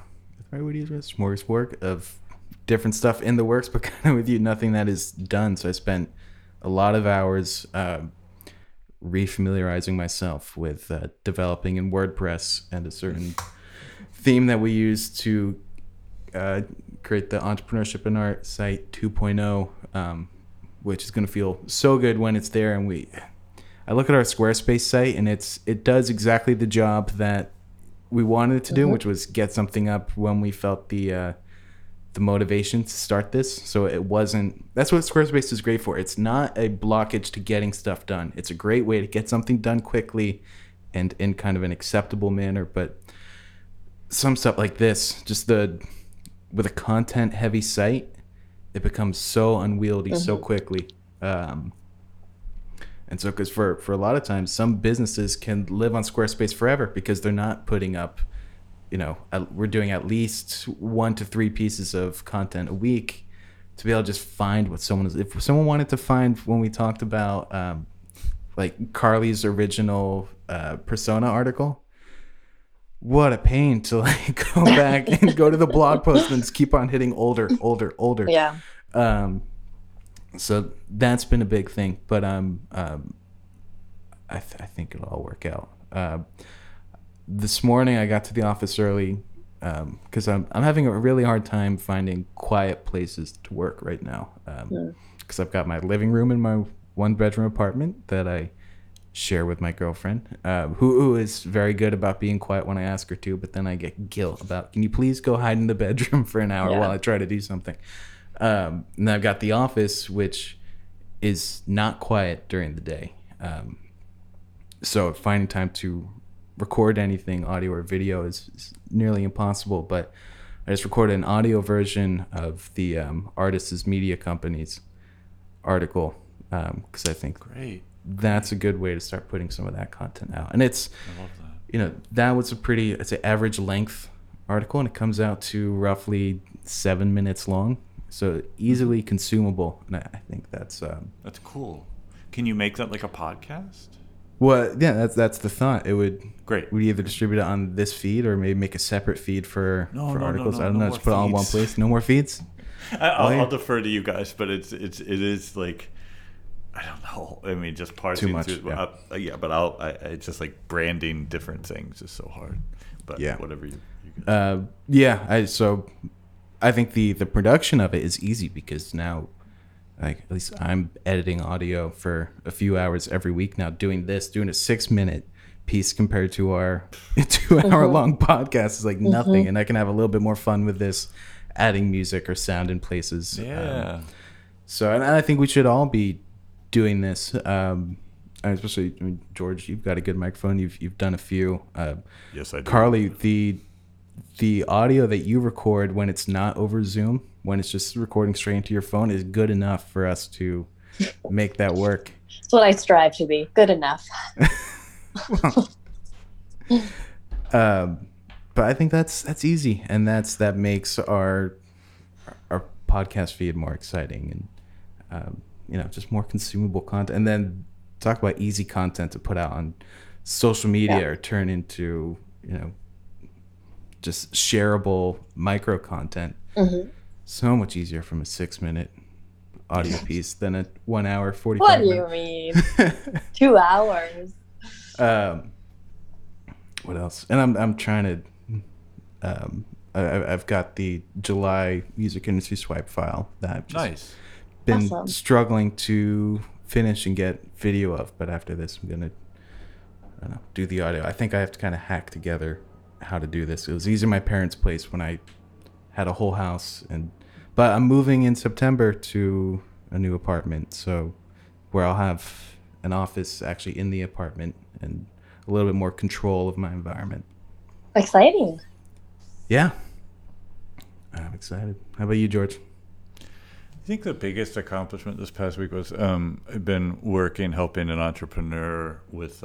Right, what do you use? Smorgasbord of different stuff in the works, but kind of with you, nothing that is done. So I spent a lot of hours refamiliarizing myself with developing in WordPress and a certain theme that we use to create the Entrepreneurship in Art site 2.0, which is going to feel so good when it's there. And I look at our Squarespace site, and it does exactly the job that we wanted it to do, which was get something up when we felt the motivation to start this. So it wasn't, that's what Squarespace is great for. It's not a blockage to getting stuff done. It's a great way to get something done quickly and in kind of an acceptable manner. But some stuff like this, just with a content heavy site, it becomes so unwieldy so quickly. And so, because for a lot of times, some businesses can live on Squarespace forever because they're not putting up, we're doing at least 1 to 3 pieces of content a week to be able to just find what someone is. If someone wanted to find, when we talked about like Carly's original Persona article, what a pain to like go back and go to the blog post and just keep on hitting older. Yeah. So that's been a big thing, but I think it'll all work out. This morning I got to the office early because I'm having a really hard time finding quiet places to work right now because I've got my living room in my 1-bedroom apartment that I share with my girlfriend, who is very good about being quiet when I ask her to, but then I get guilt about, can you please go hide in the bedroom for an hour while I try to do something? And I've got the office, which is not quiet during the day. So finding time to record anything, audio or video, is nearly impossible. But I just recorded an audio version of the Artists Media Company's article because I think that's a good way to start putting some of that content out. And it's, I love that. That was it's an average length article, and it comes out to roughly 7 minutes long. So easily consumable, and I think that's cool. Can you make that like a podcast? Well, yeah, that's the thought. It would we either distribute it on this feed or maybe make a separate feed for articles. I don't know, just put it all in one place. No more feeds. I'll defer to you guys, but it is like, I don't know. I mean, just parsing too much. But it's just like branding different things is so hard. But whatever you guys do. I think the production of it is easy because now, like, at least I'm editing audio for a few hours every week now, doing a 6-minute piece compared to our 2-hour long podcast is like nothing. And I can have a little bit more fun with this, adding music or sound in places. Yeah. And I think we should all be doing this. Especially, George, you've got a good microphone. You've done a few. Yes, I do. Carly, the audio that you record when it's not over Zoom, when it's just recording straight into your phone, is good enough for us to make that work. That's what I strive to be, good enough. But I think that's easy, and that makes our podcast feed more exciting and just more consumable content. And then talk about easy content to put out on social media or turn into just shareable micro content. So much easier from a 6-minute audio piece than a 1 hour, 45 minute. What do you mean? 2 hours. What else? And I'm trying to, I've got the July music industry swipe file that I've just been struggling to finish and get video of. But after this, I'm going to, do the audio. I think I have to kind of hack together how to do this. It was easy in my parents' place when I had a whole house, but I'm moving in September to a new apartment, so where I'll have an office actually in the apartment and a little bit more control of my environment. Exciting. Yeah, I'm excited. How about you, George? I think the biggest accomplishment this past week was I've been helping an entrepreneur with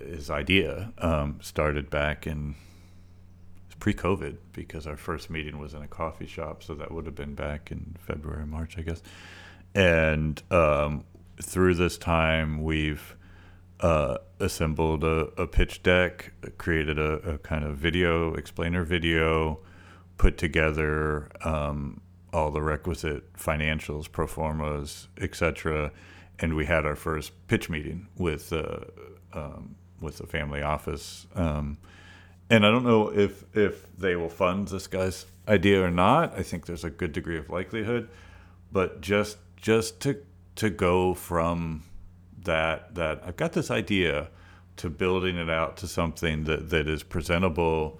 his idea started back in pre-COVID, because our first meeting was in a coffee shop, so that would have been back in February, March, I guess. And through this time, we've assembled a pitch deck, created a kind of video, explainer video, put together all the requisite financials, pro formas, etc. And we had our first pitch meeting with the family office. And I don't know if they will fund this guy's idea or not. I think there's a good degree of likelihood, but just to go from that I've got this idea to building it out to something that is presentable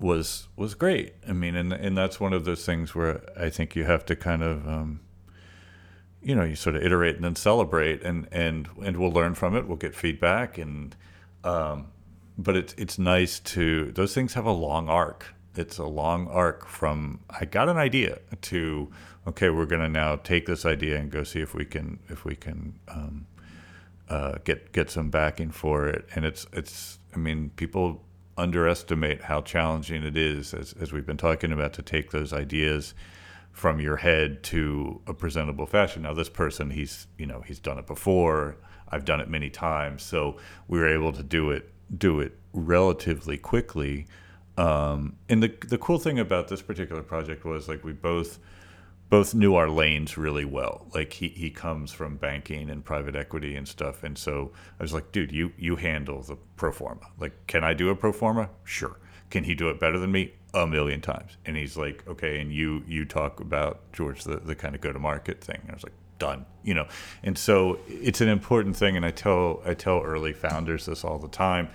was great. I mean, and that's one of those things where I think you have to kind of you sort of iterate and then celebrate, and we'll learn from it. We'll get feedback, and but it's nice to, those things have a long arc. It's a long arc from I got an idea to, okay, we're going to now take this idea and go see if we can get some backing for it. And it's I mean, people underestimate how challenging it is, as we've been talking about, to take those ideas from your head to a presentable fashion. Now, this person, he's done it before. I've done it many times, so we were able to do it relatively quickly. And the cool thing about this particular project was, like, we both knew our lanes really well. Like, he comes from banking and private equity and stuff, and so I was like, dude, you handle the pro forma. Like, can I do a pro forma? Sure. Can he do it better than me? 1,000,000 times. And he's like, okay, and you talk about, George, the kind of go-to-market thing. And I was like, done. And so it's an important thing, and I tell early founders this all the time.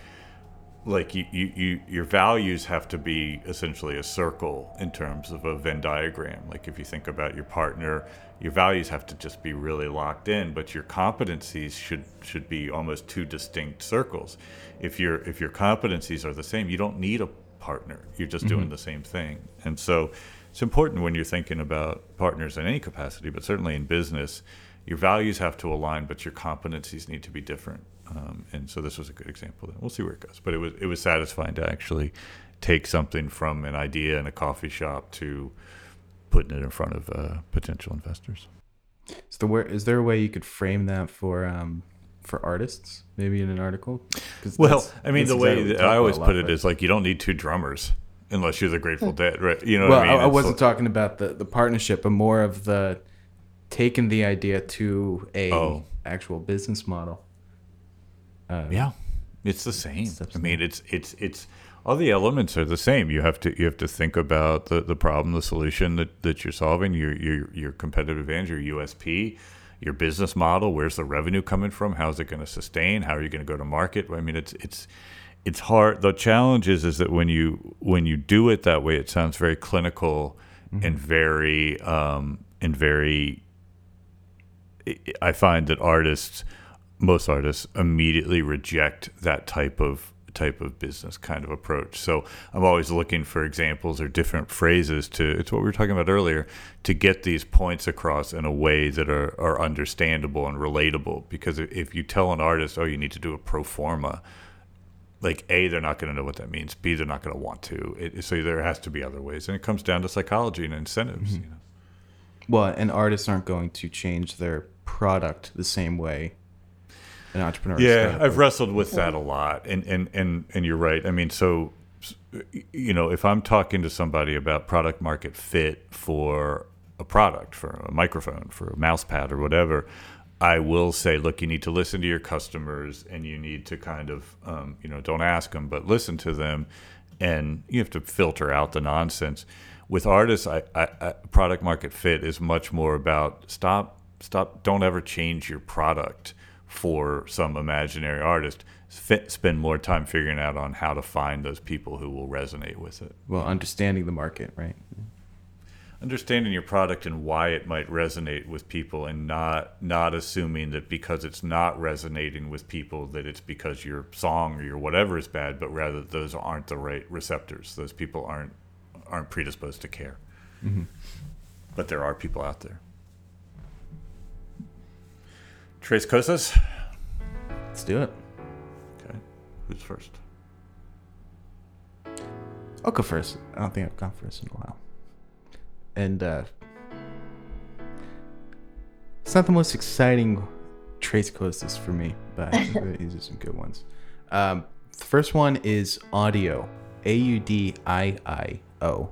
Like, your values have to be essentially a circle in terms of a Venn diagram. Like, if you think about your partner, your values have to just be really locked in, but your competencies should be almost two distinct circles. If your competencies are the same, you don't need a partner. You're just doing the same thing. And so it's important when you're thinking about partners in any capacity, but certainly in business, your values have to align, but your competencies need to be different. And so this was a good example. We'll see where it goes, but it was satisfying to actually take something from an idea in a coffee shop to putting it in front of potential investors. So is there a way you could frame that for artists, maybe in an article? Well, I mean, the way that I always put it is, like, you don't need two drummers unless you're the Grateful Dead, right? You know what I mean? Well, I wasn't talking about the partnership, but more of the taking the idea to a actual business model. Yeah, it's the same. I mean, it's all the elements are the same. You have to think about the problem, the solution that you're solving, your competitive advantage, your USP, your business model. Where's the revenue coming from? How's it going to sustain? How are you going to go to market? I mean, it's hard. The challenge is that when you do it that way, it sounds very clinical and very. I find that most artists immediately reject that type of business kind of approach. So I'm always looking for examples or different phrases it's what we were talking about earlier, to get these points across in a way that are understandable and relatable. Because if you tell an artist, oh, you need to do a pro forma, like, A, they're not going to know what that means. B, they're not going to want to. So there has to be other ways. And it comes down to psychology and incentives. Mm-hmm. Well, and artists aren't going to change their product the same way an entrepreneur. Yeah, I've wrestled with that a lot, and you're right. I mean, so, if I'm talking to somebody about product market fit for a product, for a microphone, for a mouse pad or whatever, I will say, look, you need to listen to your customers, and you need to kind of, don't ask them, but listen to them, and you have to filter out the nonsense. With artists, I product market fit is much more about stop, don't ever change your product for some imaginary artist. Spend more time figuring out on how to find those people who will resonate with it. Well, understanding the market, right? Understanding your product and why it might resonate with people, and not assuming that because it's not resonating with people that it's because your song or your whatever is bad, but rather those aren't the right receptors. Those people aren't predisposed to care. Mm-hmm. But there are people out there. Tres cosas. Let's do it. Okay. Who's first? I'll go first. I don't think I've gone first in a while. And it's not the most exciting traits courses for me, but these are some good ones. The first one is audio, AUDIO,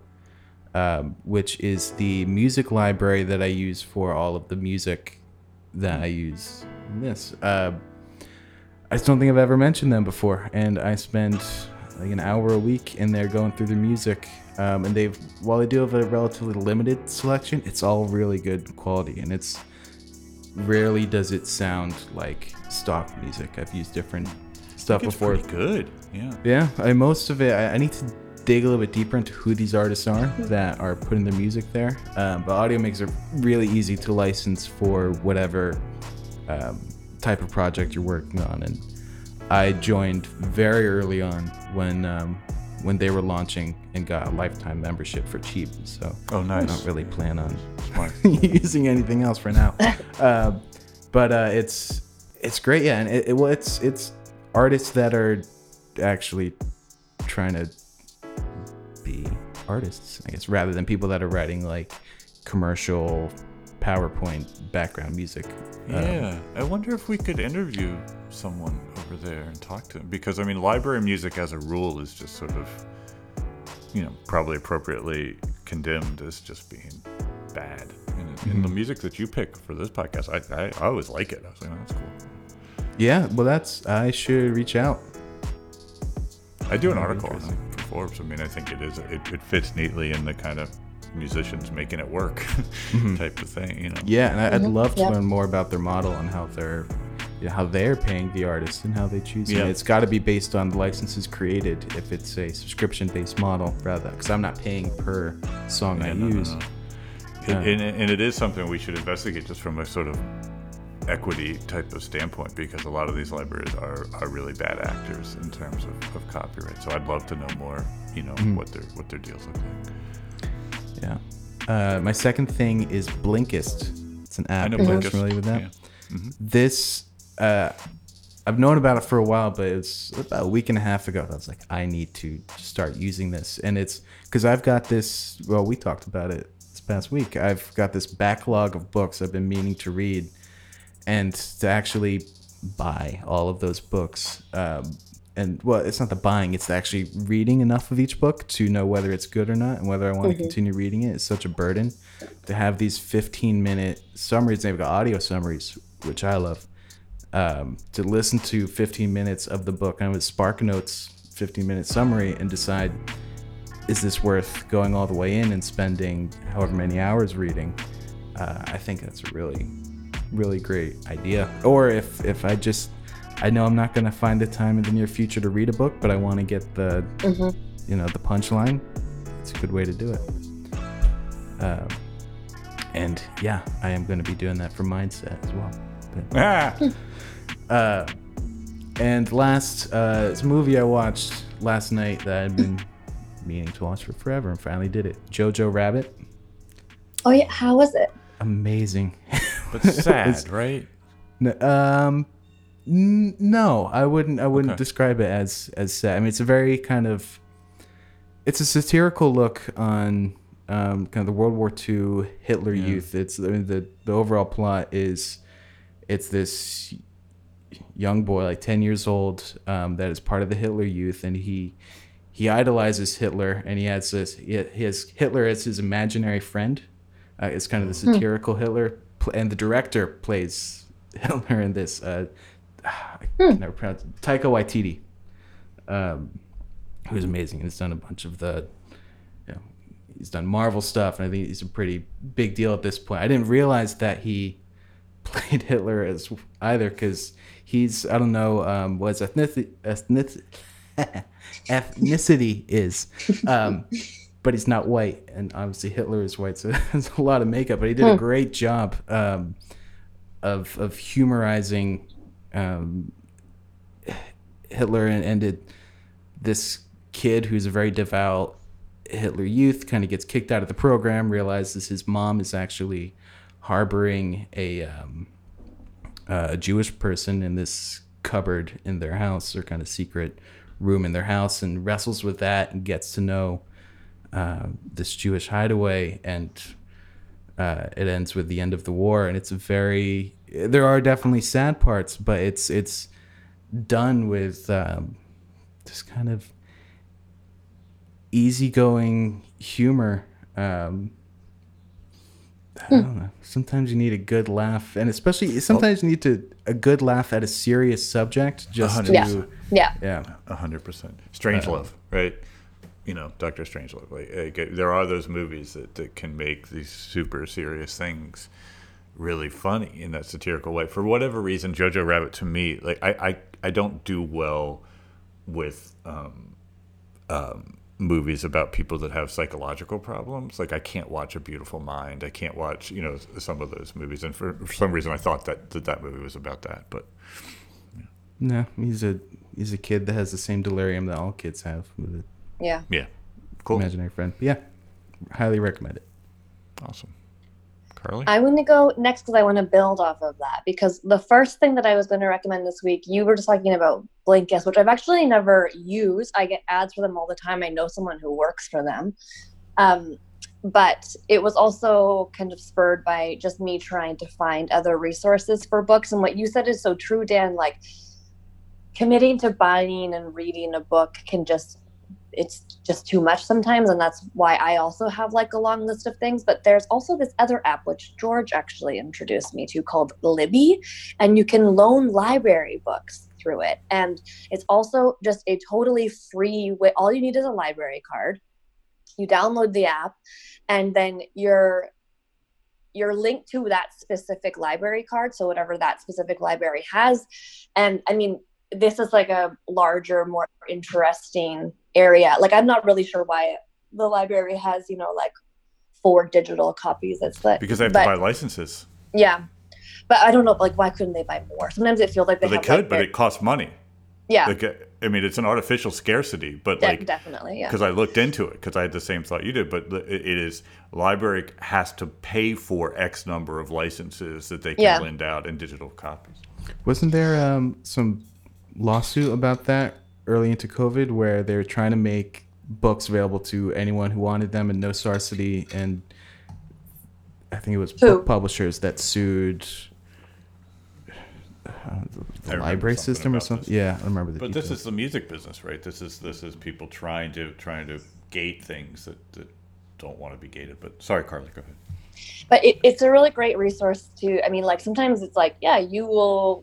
which is the music library that I use for all of the music that I use in this. I just don't think I've ever mentioned them before, and I spend like an hour a week in there going through the music. And while they do have a relatively limited selection, it's all really good quality, and it's rarely does it sound like stock music. I've used different stuff before. It's pretty good. Yeah. Most of it, I need to dig a little bit deeper into who these artists are that are putting their music there. But audio makes it really easy to license for whatever type of project you're working on. And I joined very early on when they were launching and got a lifetime membership for cheap. So I don't really plan on using anything else for now. But it's great. Yeah. And it's artists that are actually trying to be artists, I guess, rather than people that are writing like commercial PowerPoint background music. I wonder if we could interview someone over there and talk to them, because I mean, library music as a rule is just sort of, probably appropriately condemned as just being bad. And the music that you pick for this podcast, I always like it. I was like, oh, that's cool. Yeah, well, I should reach out. I do an article on it for Forbes. I mean, I think it fits neatly in the kind of musicians making it work type of thing, Yeah, and I'd love to learn more about their model and how they're paying the artists and how they choose it. It's got to be based on the licenses created if it's a subscription-based model, rather, because I'm not paying per song use. No. And it is something we should investigate just from a sort of equity type of standpoint, because a lot of these libraries are really bad actors in terms of copyright. So I'd love to know more, what their deals look like. Yeah. My second thing is Blinkist. It's an app. I know Blinkist. Familiar with that? Yeah. Mm-hmm. This, I've known about it for a while, but it's about a week and a half ago that I was like, I need to start using this. And it's because I've got this, well, we talked about it this past week. I've got this backlog of books I've been meaning to read, and to actually buy all of those books. And well, it's not the buying, it's the actually reading enough of each book to know whether it's good or not and whether I want to continue reading it. It's such a burden to have these 15-minute summaries. They've got audio summaries, which I love, to listen to 15 minutes of the book. And I would Spark Notes 15-minute summary and decide, is this worth going all the way in and spending however many hours reading? I think that's a really, really great idea. Or if I just, I know I'm not going to find the time in the near future to read a book, but I want to get the, the punchline. It's a good way to do it. And yeah, I am going to be doing that for Mindset as well. And last, this movie I watched last night that I've been meaning to watch for forever and finally did it. Jojo Rabbit. Oh yeah, how was it? Amazing. But sad, right? No, I wouldn't describe it as sad. I mean, it's a very kind of, it's a satirical look on kind of the World War II Hitler youth. It's the overall plot is, it's this young boy, like 10 years old, that is part of the Hitler youth, and he idolizes Hitler, and he has Hitler as his imaginary friend. It's kind of the satirical Hitler, and the director plays Hitler in this, I can never pronounce it, Taika Waititi, who's amazing, and has done a bunch of the, he's done Marvel stuff, and I think he's a pretty big deal at this point. I didn't realize that he played Hitler as either, because he's, I don't know what his ethnicity is, but he's not white, and obviously Hitler is white, so there's a lot of makeup, but he did a great job of humorizing Hitler, and this kid who's a very devout Hitler youth kind of gets kicked out of the program, realizes his mom is actually harboring a Jewish person in this cupboard in their house, or kind of secret room in their house and wrestles with that and gets to know this Jewish hideaway, and it ends with the end of the war. And it's a very, there are definitely sad parts, but it's done with this kind of easygoing humor. I don't know. Sometimes you need a good laugh, and especially sometimes you need a good laugh at a serious subject. Just 100%. Yeah, 100%. Strangelove, right? You know, Dr. Strangelove. Like, there are those movies that can make these super serious things really funny in that satirical way. For whatever reason, Jojo Rabbit to me, like I don't do well with movies about people that have psychological problems. Like I can't watch A Beautiful Mind. I can't watch, you know, some of those movies. And for some reason I thought that movie was about that, but yeah. No, he's a kid that has the same delirium that all kids have with it. Yeah. Yeah. Cool. Imaginary friend. But yeah. Highly recommend it. Awesome. Carly? I want to go next because I want to build off of that, because the first thing that I was going to recommend this week, you were just talking about Blinkist, which I've actually never used. I get ads for them all the time. I know someone who works for them. But it was also kind of spurred by just me trying to find other resources for books. And what you said is so true, Dan, like committing to buying and reading a book can just, it's just too much sometimes. And that's why I also have like a long list of things, but there's also this other app, which George actually introduced me to, called Libby, and you can loan library books through it. And it's also just a totally free way. All you need is a library card. You download the app and then you're linked to that specific library card. So whatever that specific library has. And I mean, this is like a larger, more interesting area. Like, I'm not really sure why the library has, you know, like 4 digital copies. That's like, because they have to buy licenses. Yeah. But I don't know, like, why couldn't they buy more? Sometimes it feels like they could, like, but it costs money. Yeah. Like, I mean, it's an artificial scarcity, but definitely, yeah. Because I looked into it, because I had the same thought you did, but it is, library has to pay for X number of licenses that they can lend out in digital copies. Wasn't there some lawsuit about that early into COVID where they were trying to make books available to anyone who wanted them and no scarcity, and I think it was book publishers that sued the library system or something. This. Yeah, I remember that. But details. This is the music business, right? This is people trying to gate things that don't want to be gated. But sorry, Carly, go ahead. But it's a really great resource to, I mean, like sometimes it's like, yeah, you're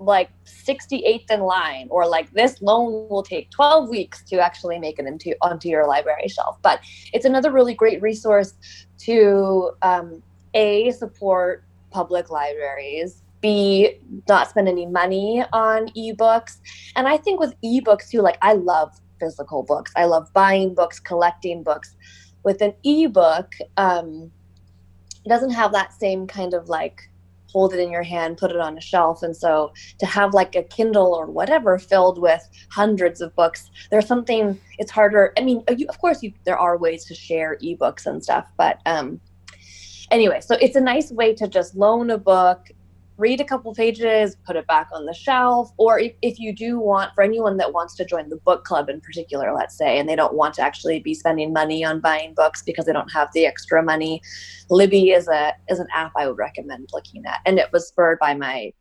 like 68th in line, or like this loan will take 12 weeks to actually make it onto your library shelf. But it's another really great resource to support public libraries, B, not spend any money on ebooks. And I think with ebooks too, like I love physical books. I love buying books, collecting books. With an ebook, it doesn't have that same kind of like hold it in your hand, put it on a shelf. And so to have like a Kindle or whatever filled with hundreds of books, there's something, it's harder. I mean, there are ways to share ebooks and stuff, but anyway, so it's a nice way to just loan a book, read a couple pages, put it back on the shelf. Or if you do want, for anyone that wants to join the book club in particular, let's say, and they don't want to actually be spending money on buying books because they don't have the extra money, Libby is an app I would recommend looking at. And it was spurred by my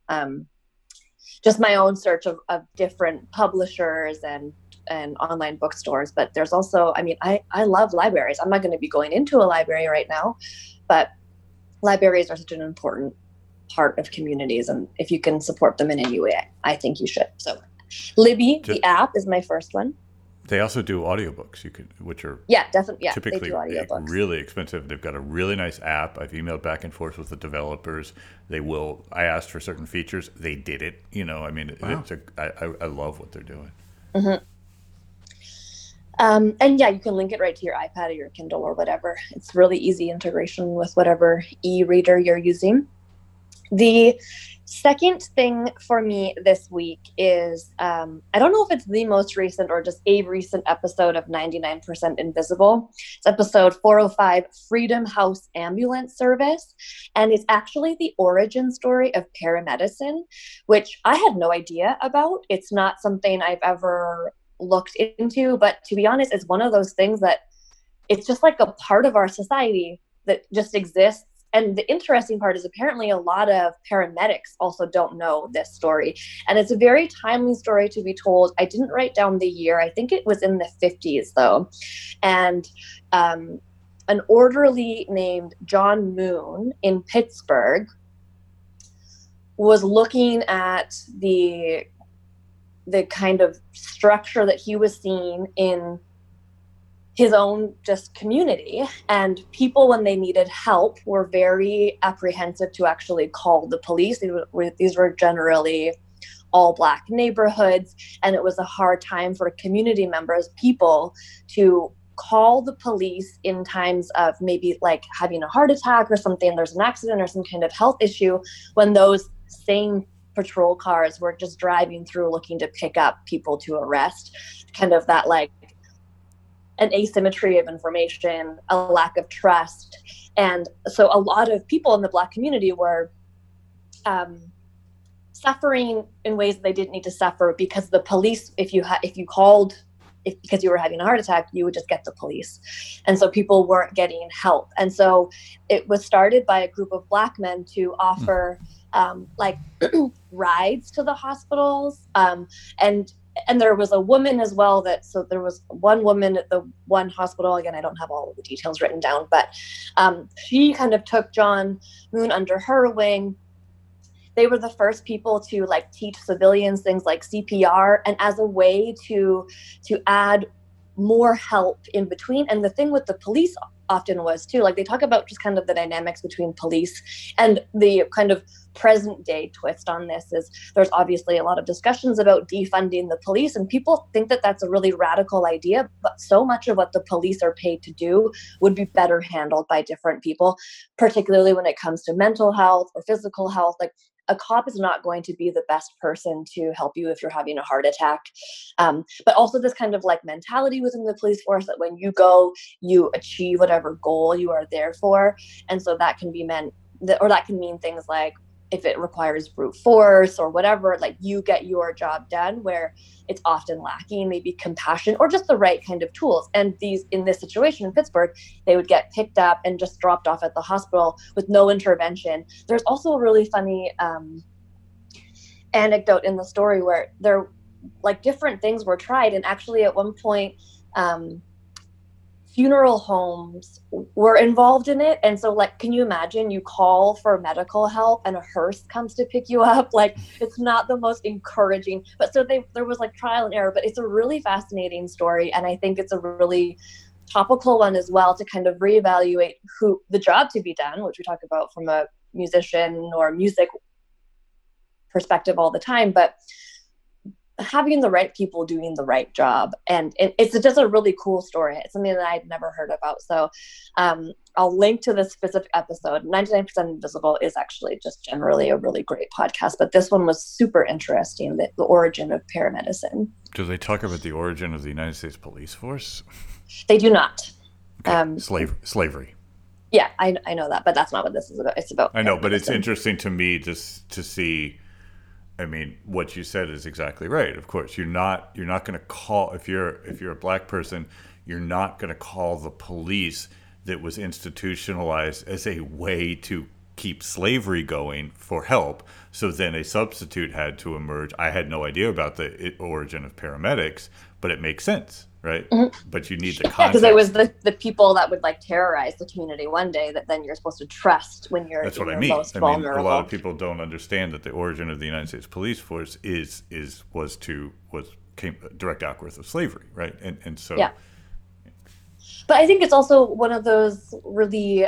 just my own search of different publishers and online bookstores. But there's also, I mean, I love libraries. I'm not going to be going into a library right now, but libraries are such an important part of communities, and if you can support them in any way, I think you should. So Libby, the app, is my first one. They also do audiobooks, which are typically really expensive. They've got a really nice app. I've emailed back and forth with the developers. I asked for certain features. They did it. You know, I mean, wow. I love what they're doing. Mm-hmm. And yeah, you can link it right to your iPad or your Kindle or whatever. It's really easy integration with whatever e-reader you're using. The Second thing for me this week is, I don't know if it's the most recent or just a recent episode of 99% Invisible. It's episode 405, Freedom House Ambulance Service. And it's actually the origin story of paramedicine, which I had no idea about. It's not something I've ever looked into, but to be honest, it's one of those things that it's just like a part of our society that just exists. And the interesting part is apparently a lot of paramedics also don't know this story. And it's a very timely story to be told. I didn't write down the year. I think it was in the 50s, though. And an orderly named John Moon in Pittsburgh was looking at the kind of structure that he was seeing in his own just community, and people, when they needed help, were very apprehensive to actually call the police. These were generally all Black neighborhoods, and it was a hard time for community members, people, to call the police in times of maybe like having a heart attack or something, there's an accident or some kind of health issue, when those same patrol cars were just driving through looking to pick up people to arrest. Kind of that like an asymmetry of information, a lack of trust. And so a lot of people in the Black community were suffering in ways that they didn't need to suffer, because the police, if you called because you were having a heart attack, you would just get the police. And so people weren't getting help. And so it was started by a group of Black men to offer like rides to the hospitals, and there was a woman as well that, so there was one woman at the one hospital, again, I don't have all of the details written down, but she kind of took John Moon under her wing. They were the first people to like teach civilians things like CPR, and as a way to add more help in between. And the thing with the police often was too, like they talk about just kind of the dynamics between police, and the kind of present day twist on this is there's obviously a lot of discussions about defunding the police, and people think that that's a really radical idea, but so much of what the police are paid to do would be better handled by different people, particularly when it comes to mental health or physical health. Like a cop is not going to be the best person to help you if you're having a heart attack. But also this kind of like mentality within the police force that when you go, you achieve whatever goal you are there for. And so that can be meant, or that can mean things like if it requires brute force or whatever, like you get your job done, where it's often lacking maybe compassion or just the right kind of tools. And these, in this situation in Pittsburgh, they would get picked up and just dropped off at the hospital with no intervention. There's also a really funny anecdote in the story where there, like, different things were tried, and actually at one point funeral homes were involved in it. And so, like, can you imagine you call for medical help and a hearse comes to pick you up? Like, it's not the most encouraging, but so there was like trial and error, but it's a really fascinating story. And I think it's a really topical one as well, to kind of reevaluate who the job to be done, which we talk about from a musician or music perspective all the time, but having the right people doing the right job. And it's just a really cool story. It's something that I'd never heard about. So I'll link to this specific episode. 99% Invisible is actually just generally a really great podcast, but this one was super interesting, the origin of paramedicine. Do they talk about the origin of the United States police force? They do not. Okay. Slavery. Yeah, I know that, but that's not what this is about. It's about I know, but it's interesting to me just to see. I mean, what you said is exactly right. Of course, you're not going to call, if you're a Black person, you're not going to call the police that was institutionalized as a way to keep slavery going for help. So then a substitute had to emerge. I had no idea about the origin of paramedics, but it makes sense, right? Mm-hmm. But you need the context. Yeah, because it was the people that would like terrorize the community one day that then you're supposed to trust when you're most vulnerable. That's what I mean. I mean, a lot of people don't understand that the origin of the United States police force came direct outgrowth of slavery, right? And so, yeah. But I think it's also one of those really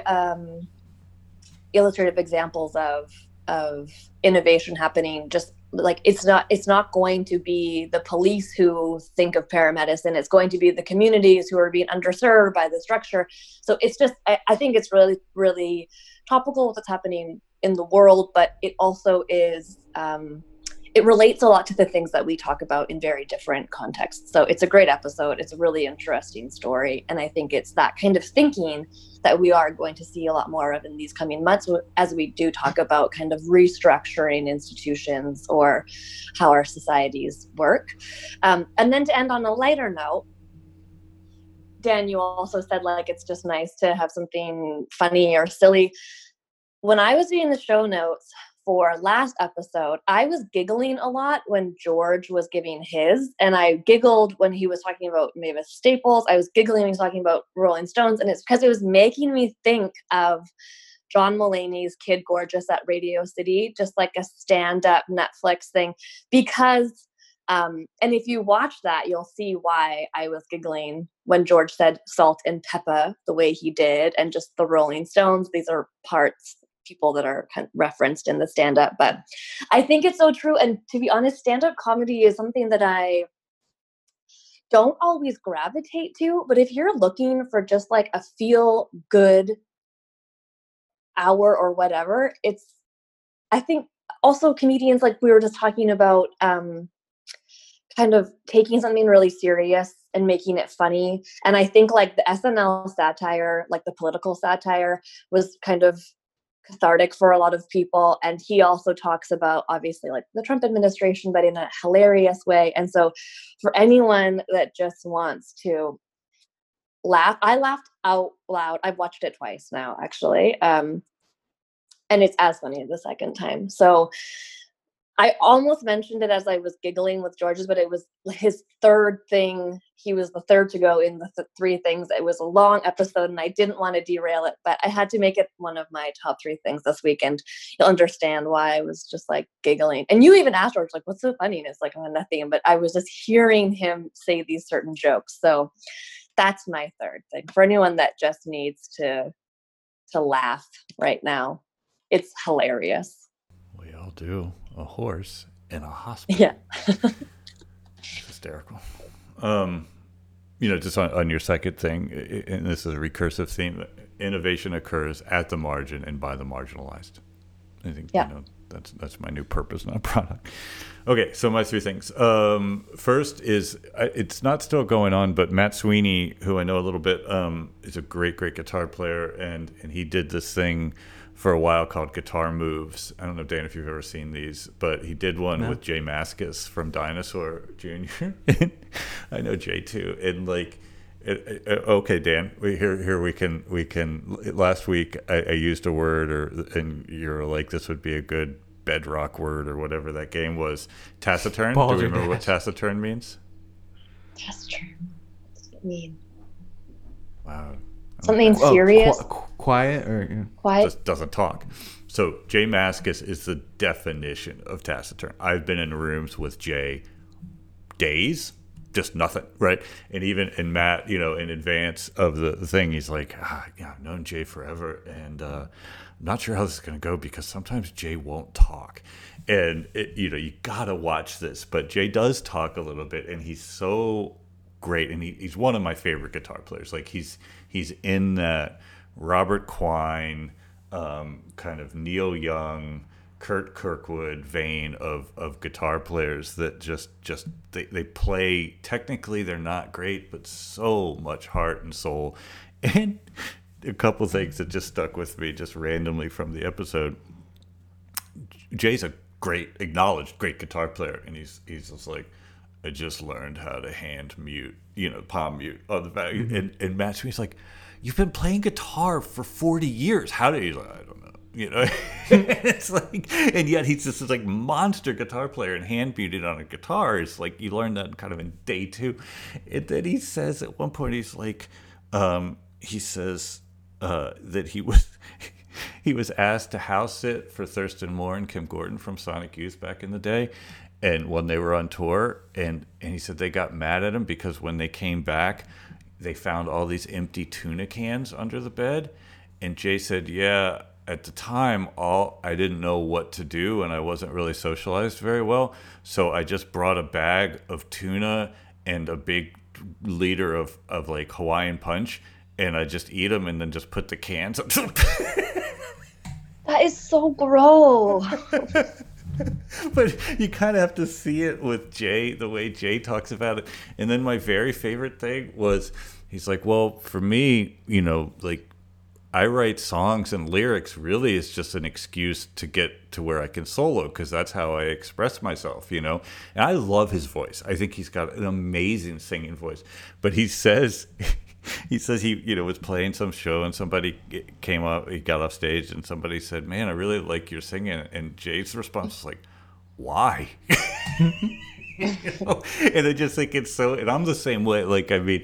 illustrative examples of innovation happening. Just like it's not going to be the police who think of paramedicine, it's going to be the communities who are being underserved by the structure. So it's just I think it's really, really topical what's happening in the world, but it also is, it relates a lot to the things that we talk about in very different contexts. So it's a great episode. It's a really interesting story. And I think it's that kind of thinking that we are going to see a lot more of in these coming months as we do talk about kind of restructuring institutions or how our societies work. And then to end on a lighter note, Dan, you also said, like, it's just nice to have something funny or silly. When I was reading the show notes for last episode, I was giggling a lot when George was giving his, and I giggled when he was talking about Mavis Staples. I was giggling when he was talking about Rolling Stones, and it's because it was making me think of John Mulaney's Kid Gorgeous at Radio City, just like a stand-up Netflix thing, because, and if you watch that, you'll see why I was giggling when George said salt and pepper the way he did, and just the Rolling Stones. These are parts, people that are kind of referenced in the stand-up, but I think it's so true. And to be honest, stand-up comedy is something that I don't always gravitate to, but if you're looking for just like a feel good hour or whatever, it's, I think also comedians, like we were just talking about, kind of taking something really serious and making it funny. And I think like the SNL satire, like the political satire, was kind of cathartic for a lot of people. And he also talks about, obviously, like the Trump administration, but in a hilarious way. And so for anyone that just wants to laugh, I laughed out loud. I've watched it twice now, actually. And it's as funny the second time. So I almost mentioned it as I was giggling with George's, but it was his third thing. He was the third to go in the three things. It was a long episode and I didn't want to derail it, but I had to make it one of my top three things this week. And you'll understand why I was just like giggling. And you even asked George, like, what's so funny? And it's like, oh, nothing. But I was just hearing him say these certain jokes. So that's my third thing for anyone that just needs to laugh right now. It's hilarious. We all do. A horse in a hospital. Yeah. Hysterical. You know, just on your second thing, and this is a recursive theme, innovation occurs at the margin and by the marginalized. I think, yeah, you know, that's my new purpose, not product. Okay, so my three things. First is, it's not still going on, but Matt Sweeney, who I know a little bit, is a great, great guitar player, and he did this thing for a while called Guitar Moves. I don't know, Dan, if you've ever seen these, but he did one with Jay Mascis from Dinosaur Jr. I know Jay too. And like, okay, Dan, we can. Last week I used a word, and you're like, this would be a good bedrock word or whatever that game was. Taciturn. Do you remember what taciturn means? Taciturn. What does it mean? Wow. Something serious? Quiet? Or quiet? Just doesn't talk. So Jay Mascis is the definition of taciturn. I've been in rooms with Jay days, just nothing, right? And even in Matt, you know, in advance of the thing, he's like, I've known Jay forever, and I'm not sure how this is going to go because sometimes Jay won't talk. And, you know, you got to watch this. But Jay does talk a little bit, and he's so great, and he's one of my favorite guitar players. Like he's in that Robert Quine, kind of Neil Young, Kurt Kirkwood vein of guitar players that just they play, technically they're not great, but so much heart and soul. And a couple things that just stuck with me just randomly from the episode. Jay's a acknowledged great guitar player, and he's just like, I just learned how to hand mute, you know, palm mute on the back. Mm-hmm. And Matt Sweeney's like, you've been playing guitar for 40 years. How do you? He's like, I don't know. You know, it's like, and yet he's just this like monster guitar player, and hand muted on a guitar is like, you learn that kind of in day two. And then he says at one point, he's like, he says that he was asked to house sit for Thurston Moore and Kim Gordon from Sonic Youth back in the day. And when they were on tour, and he said they got mad at him because when they came back, they found all these empty tuna cans under the bed. And Jay said, yeah, at the time, I didn't know what to do, and I wasn't really socialized very well. So I just brought a bag of tuna and a big liter of like Hawaiian punch, and I just eat them and then just put the cans up. That is so gross. But you kind of have to see it with Jay, the way Jay talks about it. And then my very favorite thing was, he's like, well, for me, you know, like, I write songs and lyrics really is just an excuse to get to where I can solo, because that's how I express myself, you know? And I love his voice. I think he's got an amazing singing voice. But he says... He says he, you know, was playing some show and somebody came up, he got off stage and somebody said, man, I really like your singing. And Jay's response was like, why? You know? And I just think it's so, and I'm the same way. Like, I mean,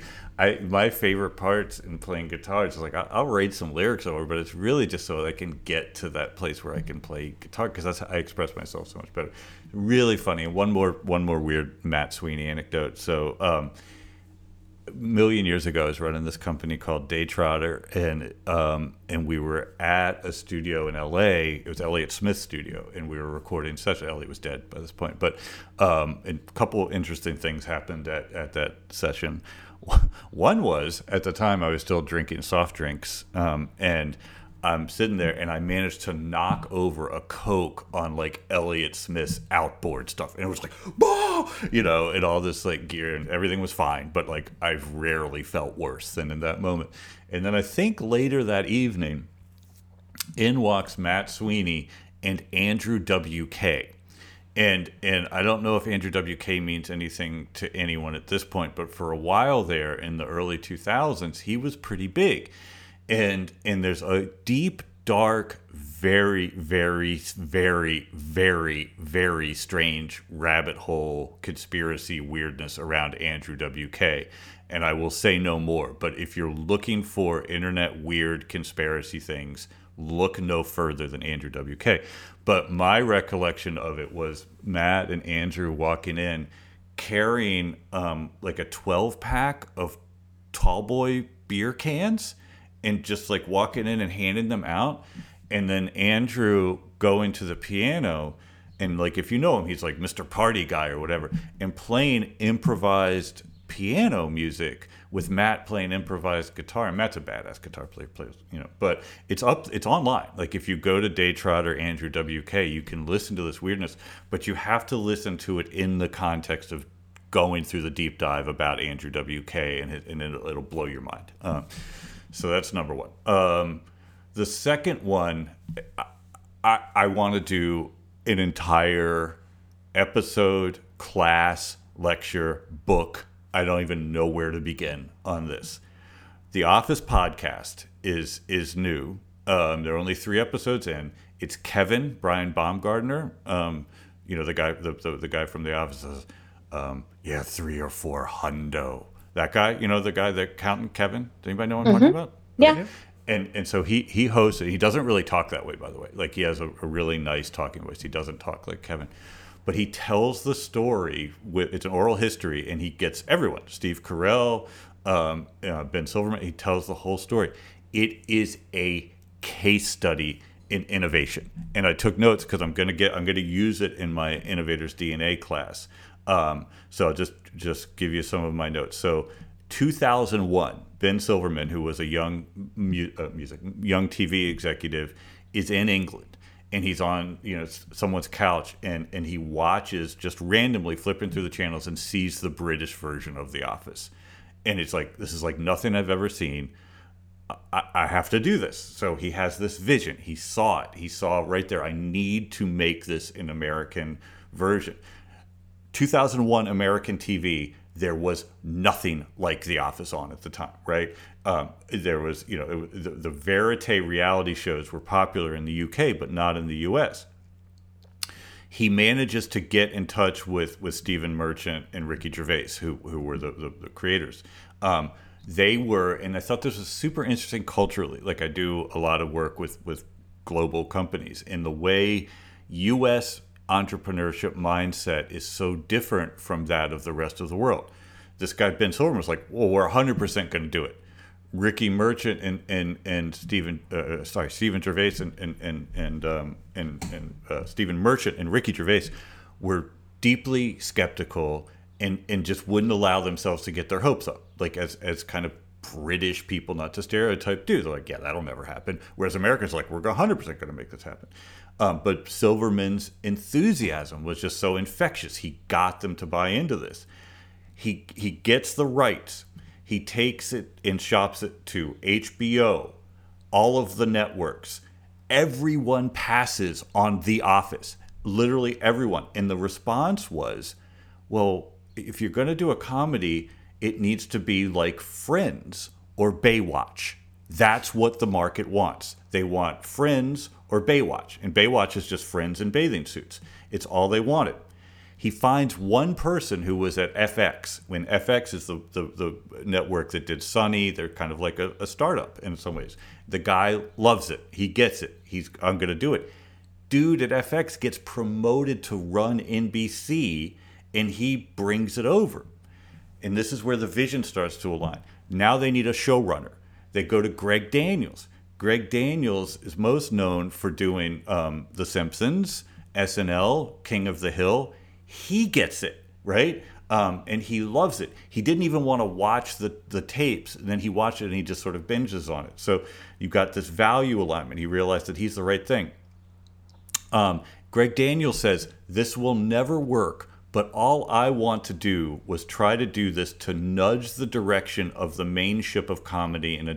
my favorite parts in playing guitar is like, I'll write some lyrics over, but it's really just so that I can get to that place where I can play guitar, because that's how I express myself so much better. Really funny. And one more weird Matt Sweeney anecdote. So, a million years ago, I was running this company called Daytrotter, and we were at a studio in L.A. It was Elliott Smith's studio, and we were recording session. Elliott was dead by this point, but and a couple of interesting things happened at that session. One was, at the time, I was still drinking soft drinks, and I'm sitting there, and I managed to knock over a Coke on, like, Elliott Smith's outboard stuff. And it was like, bah! You know, and all this, like, gear, and everything was fine. But, like, I've rarely felt worse than in that moment. And then I think later that evening, in walks Matt Sweeney and Andrew W.K. And I don't know if Andrew W.K. means anything to anyone at this point, but for a while there in the early 2000s, he was pretty big. And there's a deep, dark, very, very, very, very, very strange rabbit hole conspiracy weirdness around Andrew W.K. And I will say no more. But if you're looking for internet weird conspiracy things, look no further than Andrew W.K. But my recollection of it was Matt and Andrew walking in carrying like a 12-pack of tall boy beer cans, and just like walking in and handing them out. And then Andrew going to the piano and, like, if you know him, he's like Mr. Party Guy or whatever, and playing improvised piano music with Matt playing improvised guitar. And Matt's a badass guitar player, you know, but it's online. Like, if you go to Daytrotter Andrew W.K., you can listen to this weirdness, but you have to listen to it in the context of going through the deep dive about Andrew W.K., and it'll blow your mind. So that's number one. The second one, I want to do an entire episode, class, lecture, book. I don't even know where to begin on this. The Office podcast is new. There are only 3 episodes in. It's Kevin, Brian Baumgartner, you know, the guy from The Office, says, yeah, 3 or 4 hundo. That guy, you know, the guy, the accountant, Kevin. Does anybody know what I'm talking about? Yeah. Right? And so he hosts it. He doesn't really talk that way, by the way. Like, he has a really nice talking voice. He doesn't talk like Kevin. But he tells the story. It's an oral history, and he gets everyone. Steve Carell, Ben Silverman. He tells the whole story. It is a case study in innovation. And I took notes because I'm going to use it in my Innovator's DNA class. So I'll just give you some of my notes. So 2001, Ben Silverman, who was a young TV executive, is in England, and he's on, you know, someone's couch, and he watches, just randomly flipping through the channels, and sees the British version of The Office. And it's like, this is like nothing I've ever seen. I have to do this. So he has this vision. He saw it. He saw right there, I need to make this an American version. 2001 American TV, there was nothing like The Office on at the time, right? There was, you know, the verité reality shows were popular in the UK, but not in the US. He manages to get in touch with Stephen Merchant and Ricky Gervais, who were the creators. They were, and I thought this was super interesting culturally. Like, I do a lot of work with global companies, and the way US entrepreneurship mindset is so different from that of the rest of the world. This guy, Ben Silverman, was like, well, we're 100% going to do it. Ricky Merchant and Stephen Gervais and Stephen Merchant and Ricky Gervais were deeply skeptical and just wouldn't allow themselves to get their hopes up. Like, as kind of British people, not to stereotype, do. They're like, yeah, that'll never happen. Whereas Americans are like, we're 100% going to make this happen. But Silverman's enthusiasm was just so infectious. He got them to buy into this. He gets the rights. He takes it and shops it to HBO, all of the networks. Everyone passes on The Office, literally everyone. And the response was, well, if you're going to do a comedy, it needs to be like Friends or Baywatch. That's what the market wants. They want Friends or Baywatch. And Baywatch is just Friends in bathing suits. It's all they wanted. He finds one person who was at FX, when FX is the network that did Sunny. They're kind of like a startup in some ways. The guy loves it. He gets it. I'm going to do it. Dude at FX gets promoted to run NBC, and he brings it over. And this is where the vision starts to align. Now they need a showrunner. They go to Greg Daniels. Greg Daniels is most known for doing The Simpsons, SNL, King of the Hill. He gets it, right? And he loves it. He didn't even want to watch the tapes. And then he watched it and he just sort of binges on it. So you've got this value alignment. He realized that he's the right thing. Greg Daniels says, this will never work. But all I want to do was try to do this to nudge the direction of the main ship of comedy in a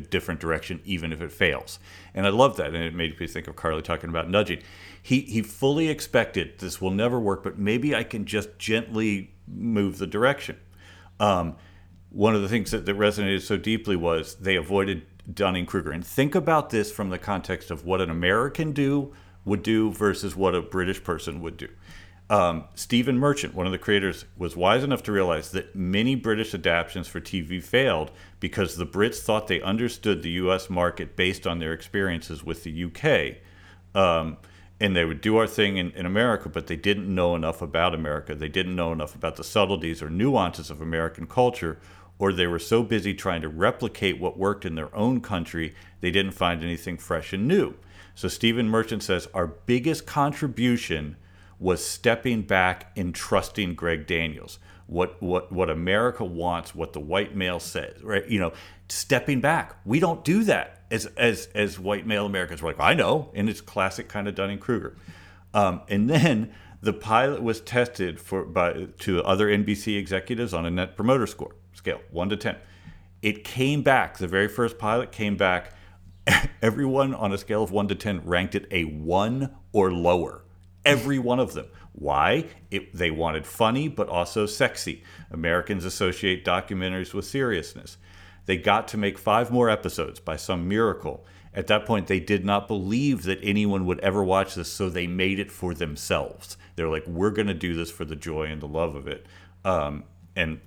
different direction, even if it fails. And I love that. And it made me think of Carly talking about nudging. He fully expected this will never work, but maybe I can just gently move the direction. One of the things that resonated so deeply was they avoided Dunning-Kruger. And think about this from the context of what an American would do versus what a British person would do. Stephen Merchant, one of the creators, was wise enough to realize that many British adaptations for TV failed because the Brits thought they understood the U.S. market based on their experiences with the U.K. And they would do our thing in America, but they didn't know enough about America. They didn't know enough about the subtleties or nuances of American culture, or they were so busy trying to replicate what worked in their own country, they didn't find anything fresh and new. So Stephen Merchant says, our biggest contribution was stepping back and trusting Greg Daniels. What America wants, what the white male says, right? You know, stepping back. We don't do that as white male Americans. We're like, I know, and it's classic kind of Dunning-Kruger. And then the pilot was tested to other NBC executives on a net promoter score scale, 1 to 10. It came back. The very first pilot came back. Everyone on a scale of 1 to 10 ranked it a 1 or lower. Every one of them. Why? They wanted funny, but also sexy. Americans associate documentaries with seriousness. They got to make 5 more episodes by some miracle. At that point, they did not believe that anyone would ever watch this, so they made it for themselves. They're like, we're going to do this for the joy and the love of it. And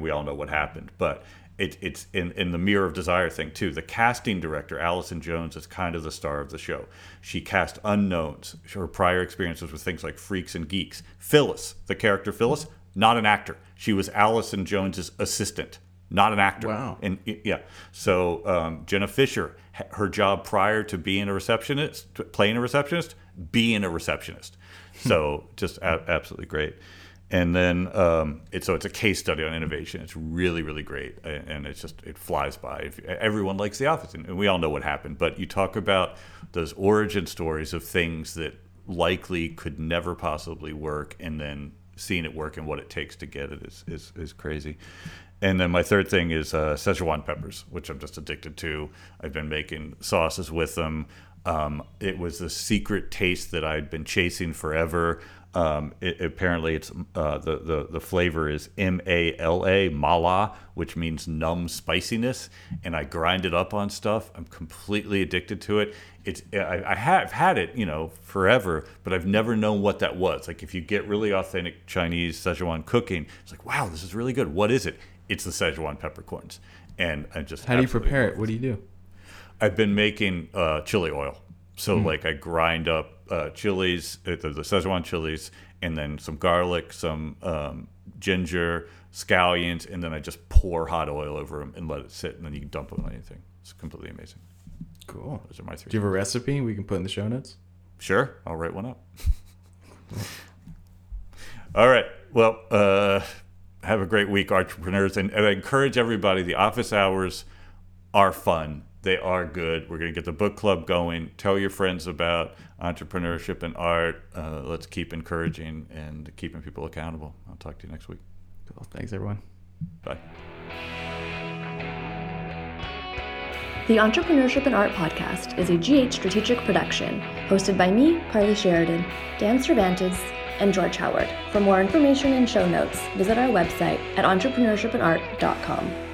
we all know what happened. But it's in the Mirror of Desire thing, too. The casting director, Allison Jones, is kind of the star of the show. She cast unknowns. Her prior experiences with things like Freaks and Geeks. Phyllis, the character Phyllis, not an actor. She was Allison Jones's assistant, not an actor. Wow. And yeah. So Jenna Fisher, her job prior to being a receptionist, being a receptionist. So just absolutely great. And then it's a case study on innovation. It's really, really great. And it flies by. Everyone likes The Office. And we all know what happened. But you talk about those origin stories of things that likely could never possibly work. And then seeing it work and what it takes to get it is crazy. And then my third thing is Szechuan peppers, which I'm just addicted to. I've been making sauces with them. It was the secret taste that I'd been chasing forever. Apparently it's the flavor is M-A-L-A, mala, which means numb spiciness, and I grind it up on stuff. I'm completely addicted to it. I have had it, forever, but I've never known what that was. Like if you get really authentic Chinese Szechuan cooking, it's like, wow, this is really good. What is it? It's the Szechuan peppercorns. And I just How do you prepare it? What do you do? I've been making chili oil. So I grind up chilies, the Szechuan chilies, and then some garlic, some ginger, scallions, and then I just pour hot oil over them and let it sit, and then you can dump them on anything. It's completely amazing. Cool. Those are my 3. Do you have a recipe we can put in the show notes? Sure. I'll write one up. All right. Well, Have a great week, entrepreneurs. And I encourage everybody, the office hours are fun. They are good. We're going to get the book club going. Tell your friends about entrepreneurship and art. Let's keep encouraging and keeping people accountable. I'll talk to you next week. Cool. Thanks, everyone. Bye. The Entrepreneurship and Art Podcast is a GH Strategic production hosted by me, Carly Sheridan, Dan Cervantes, and George Howard. For more information and show notes, visit our website at entrepreneurshipandart.com.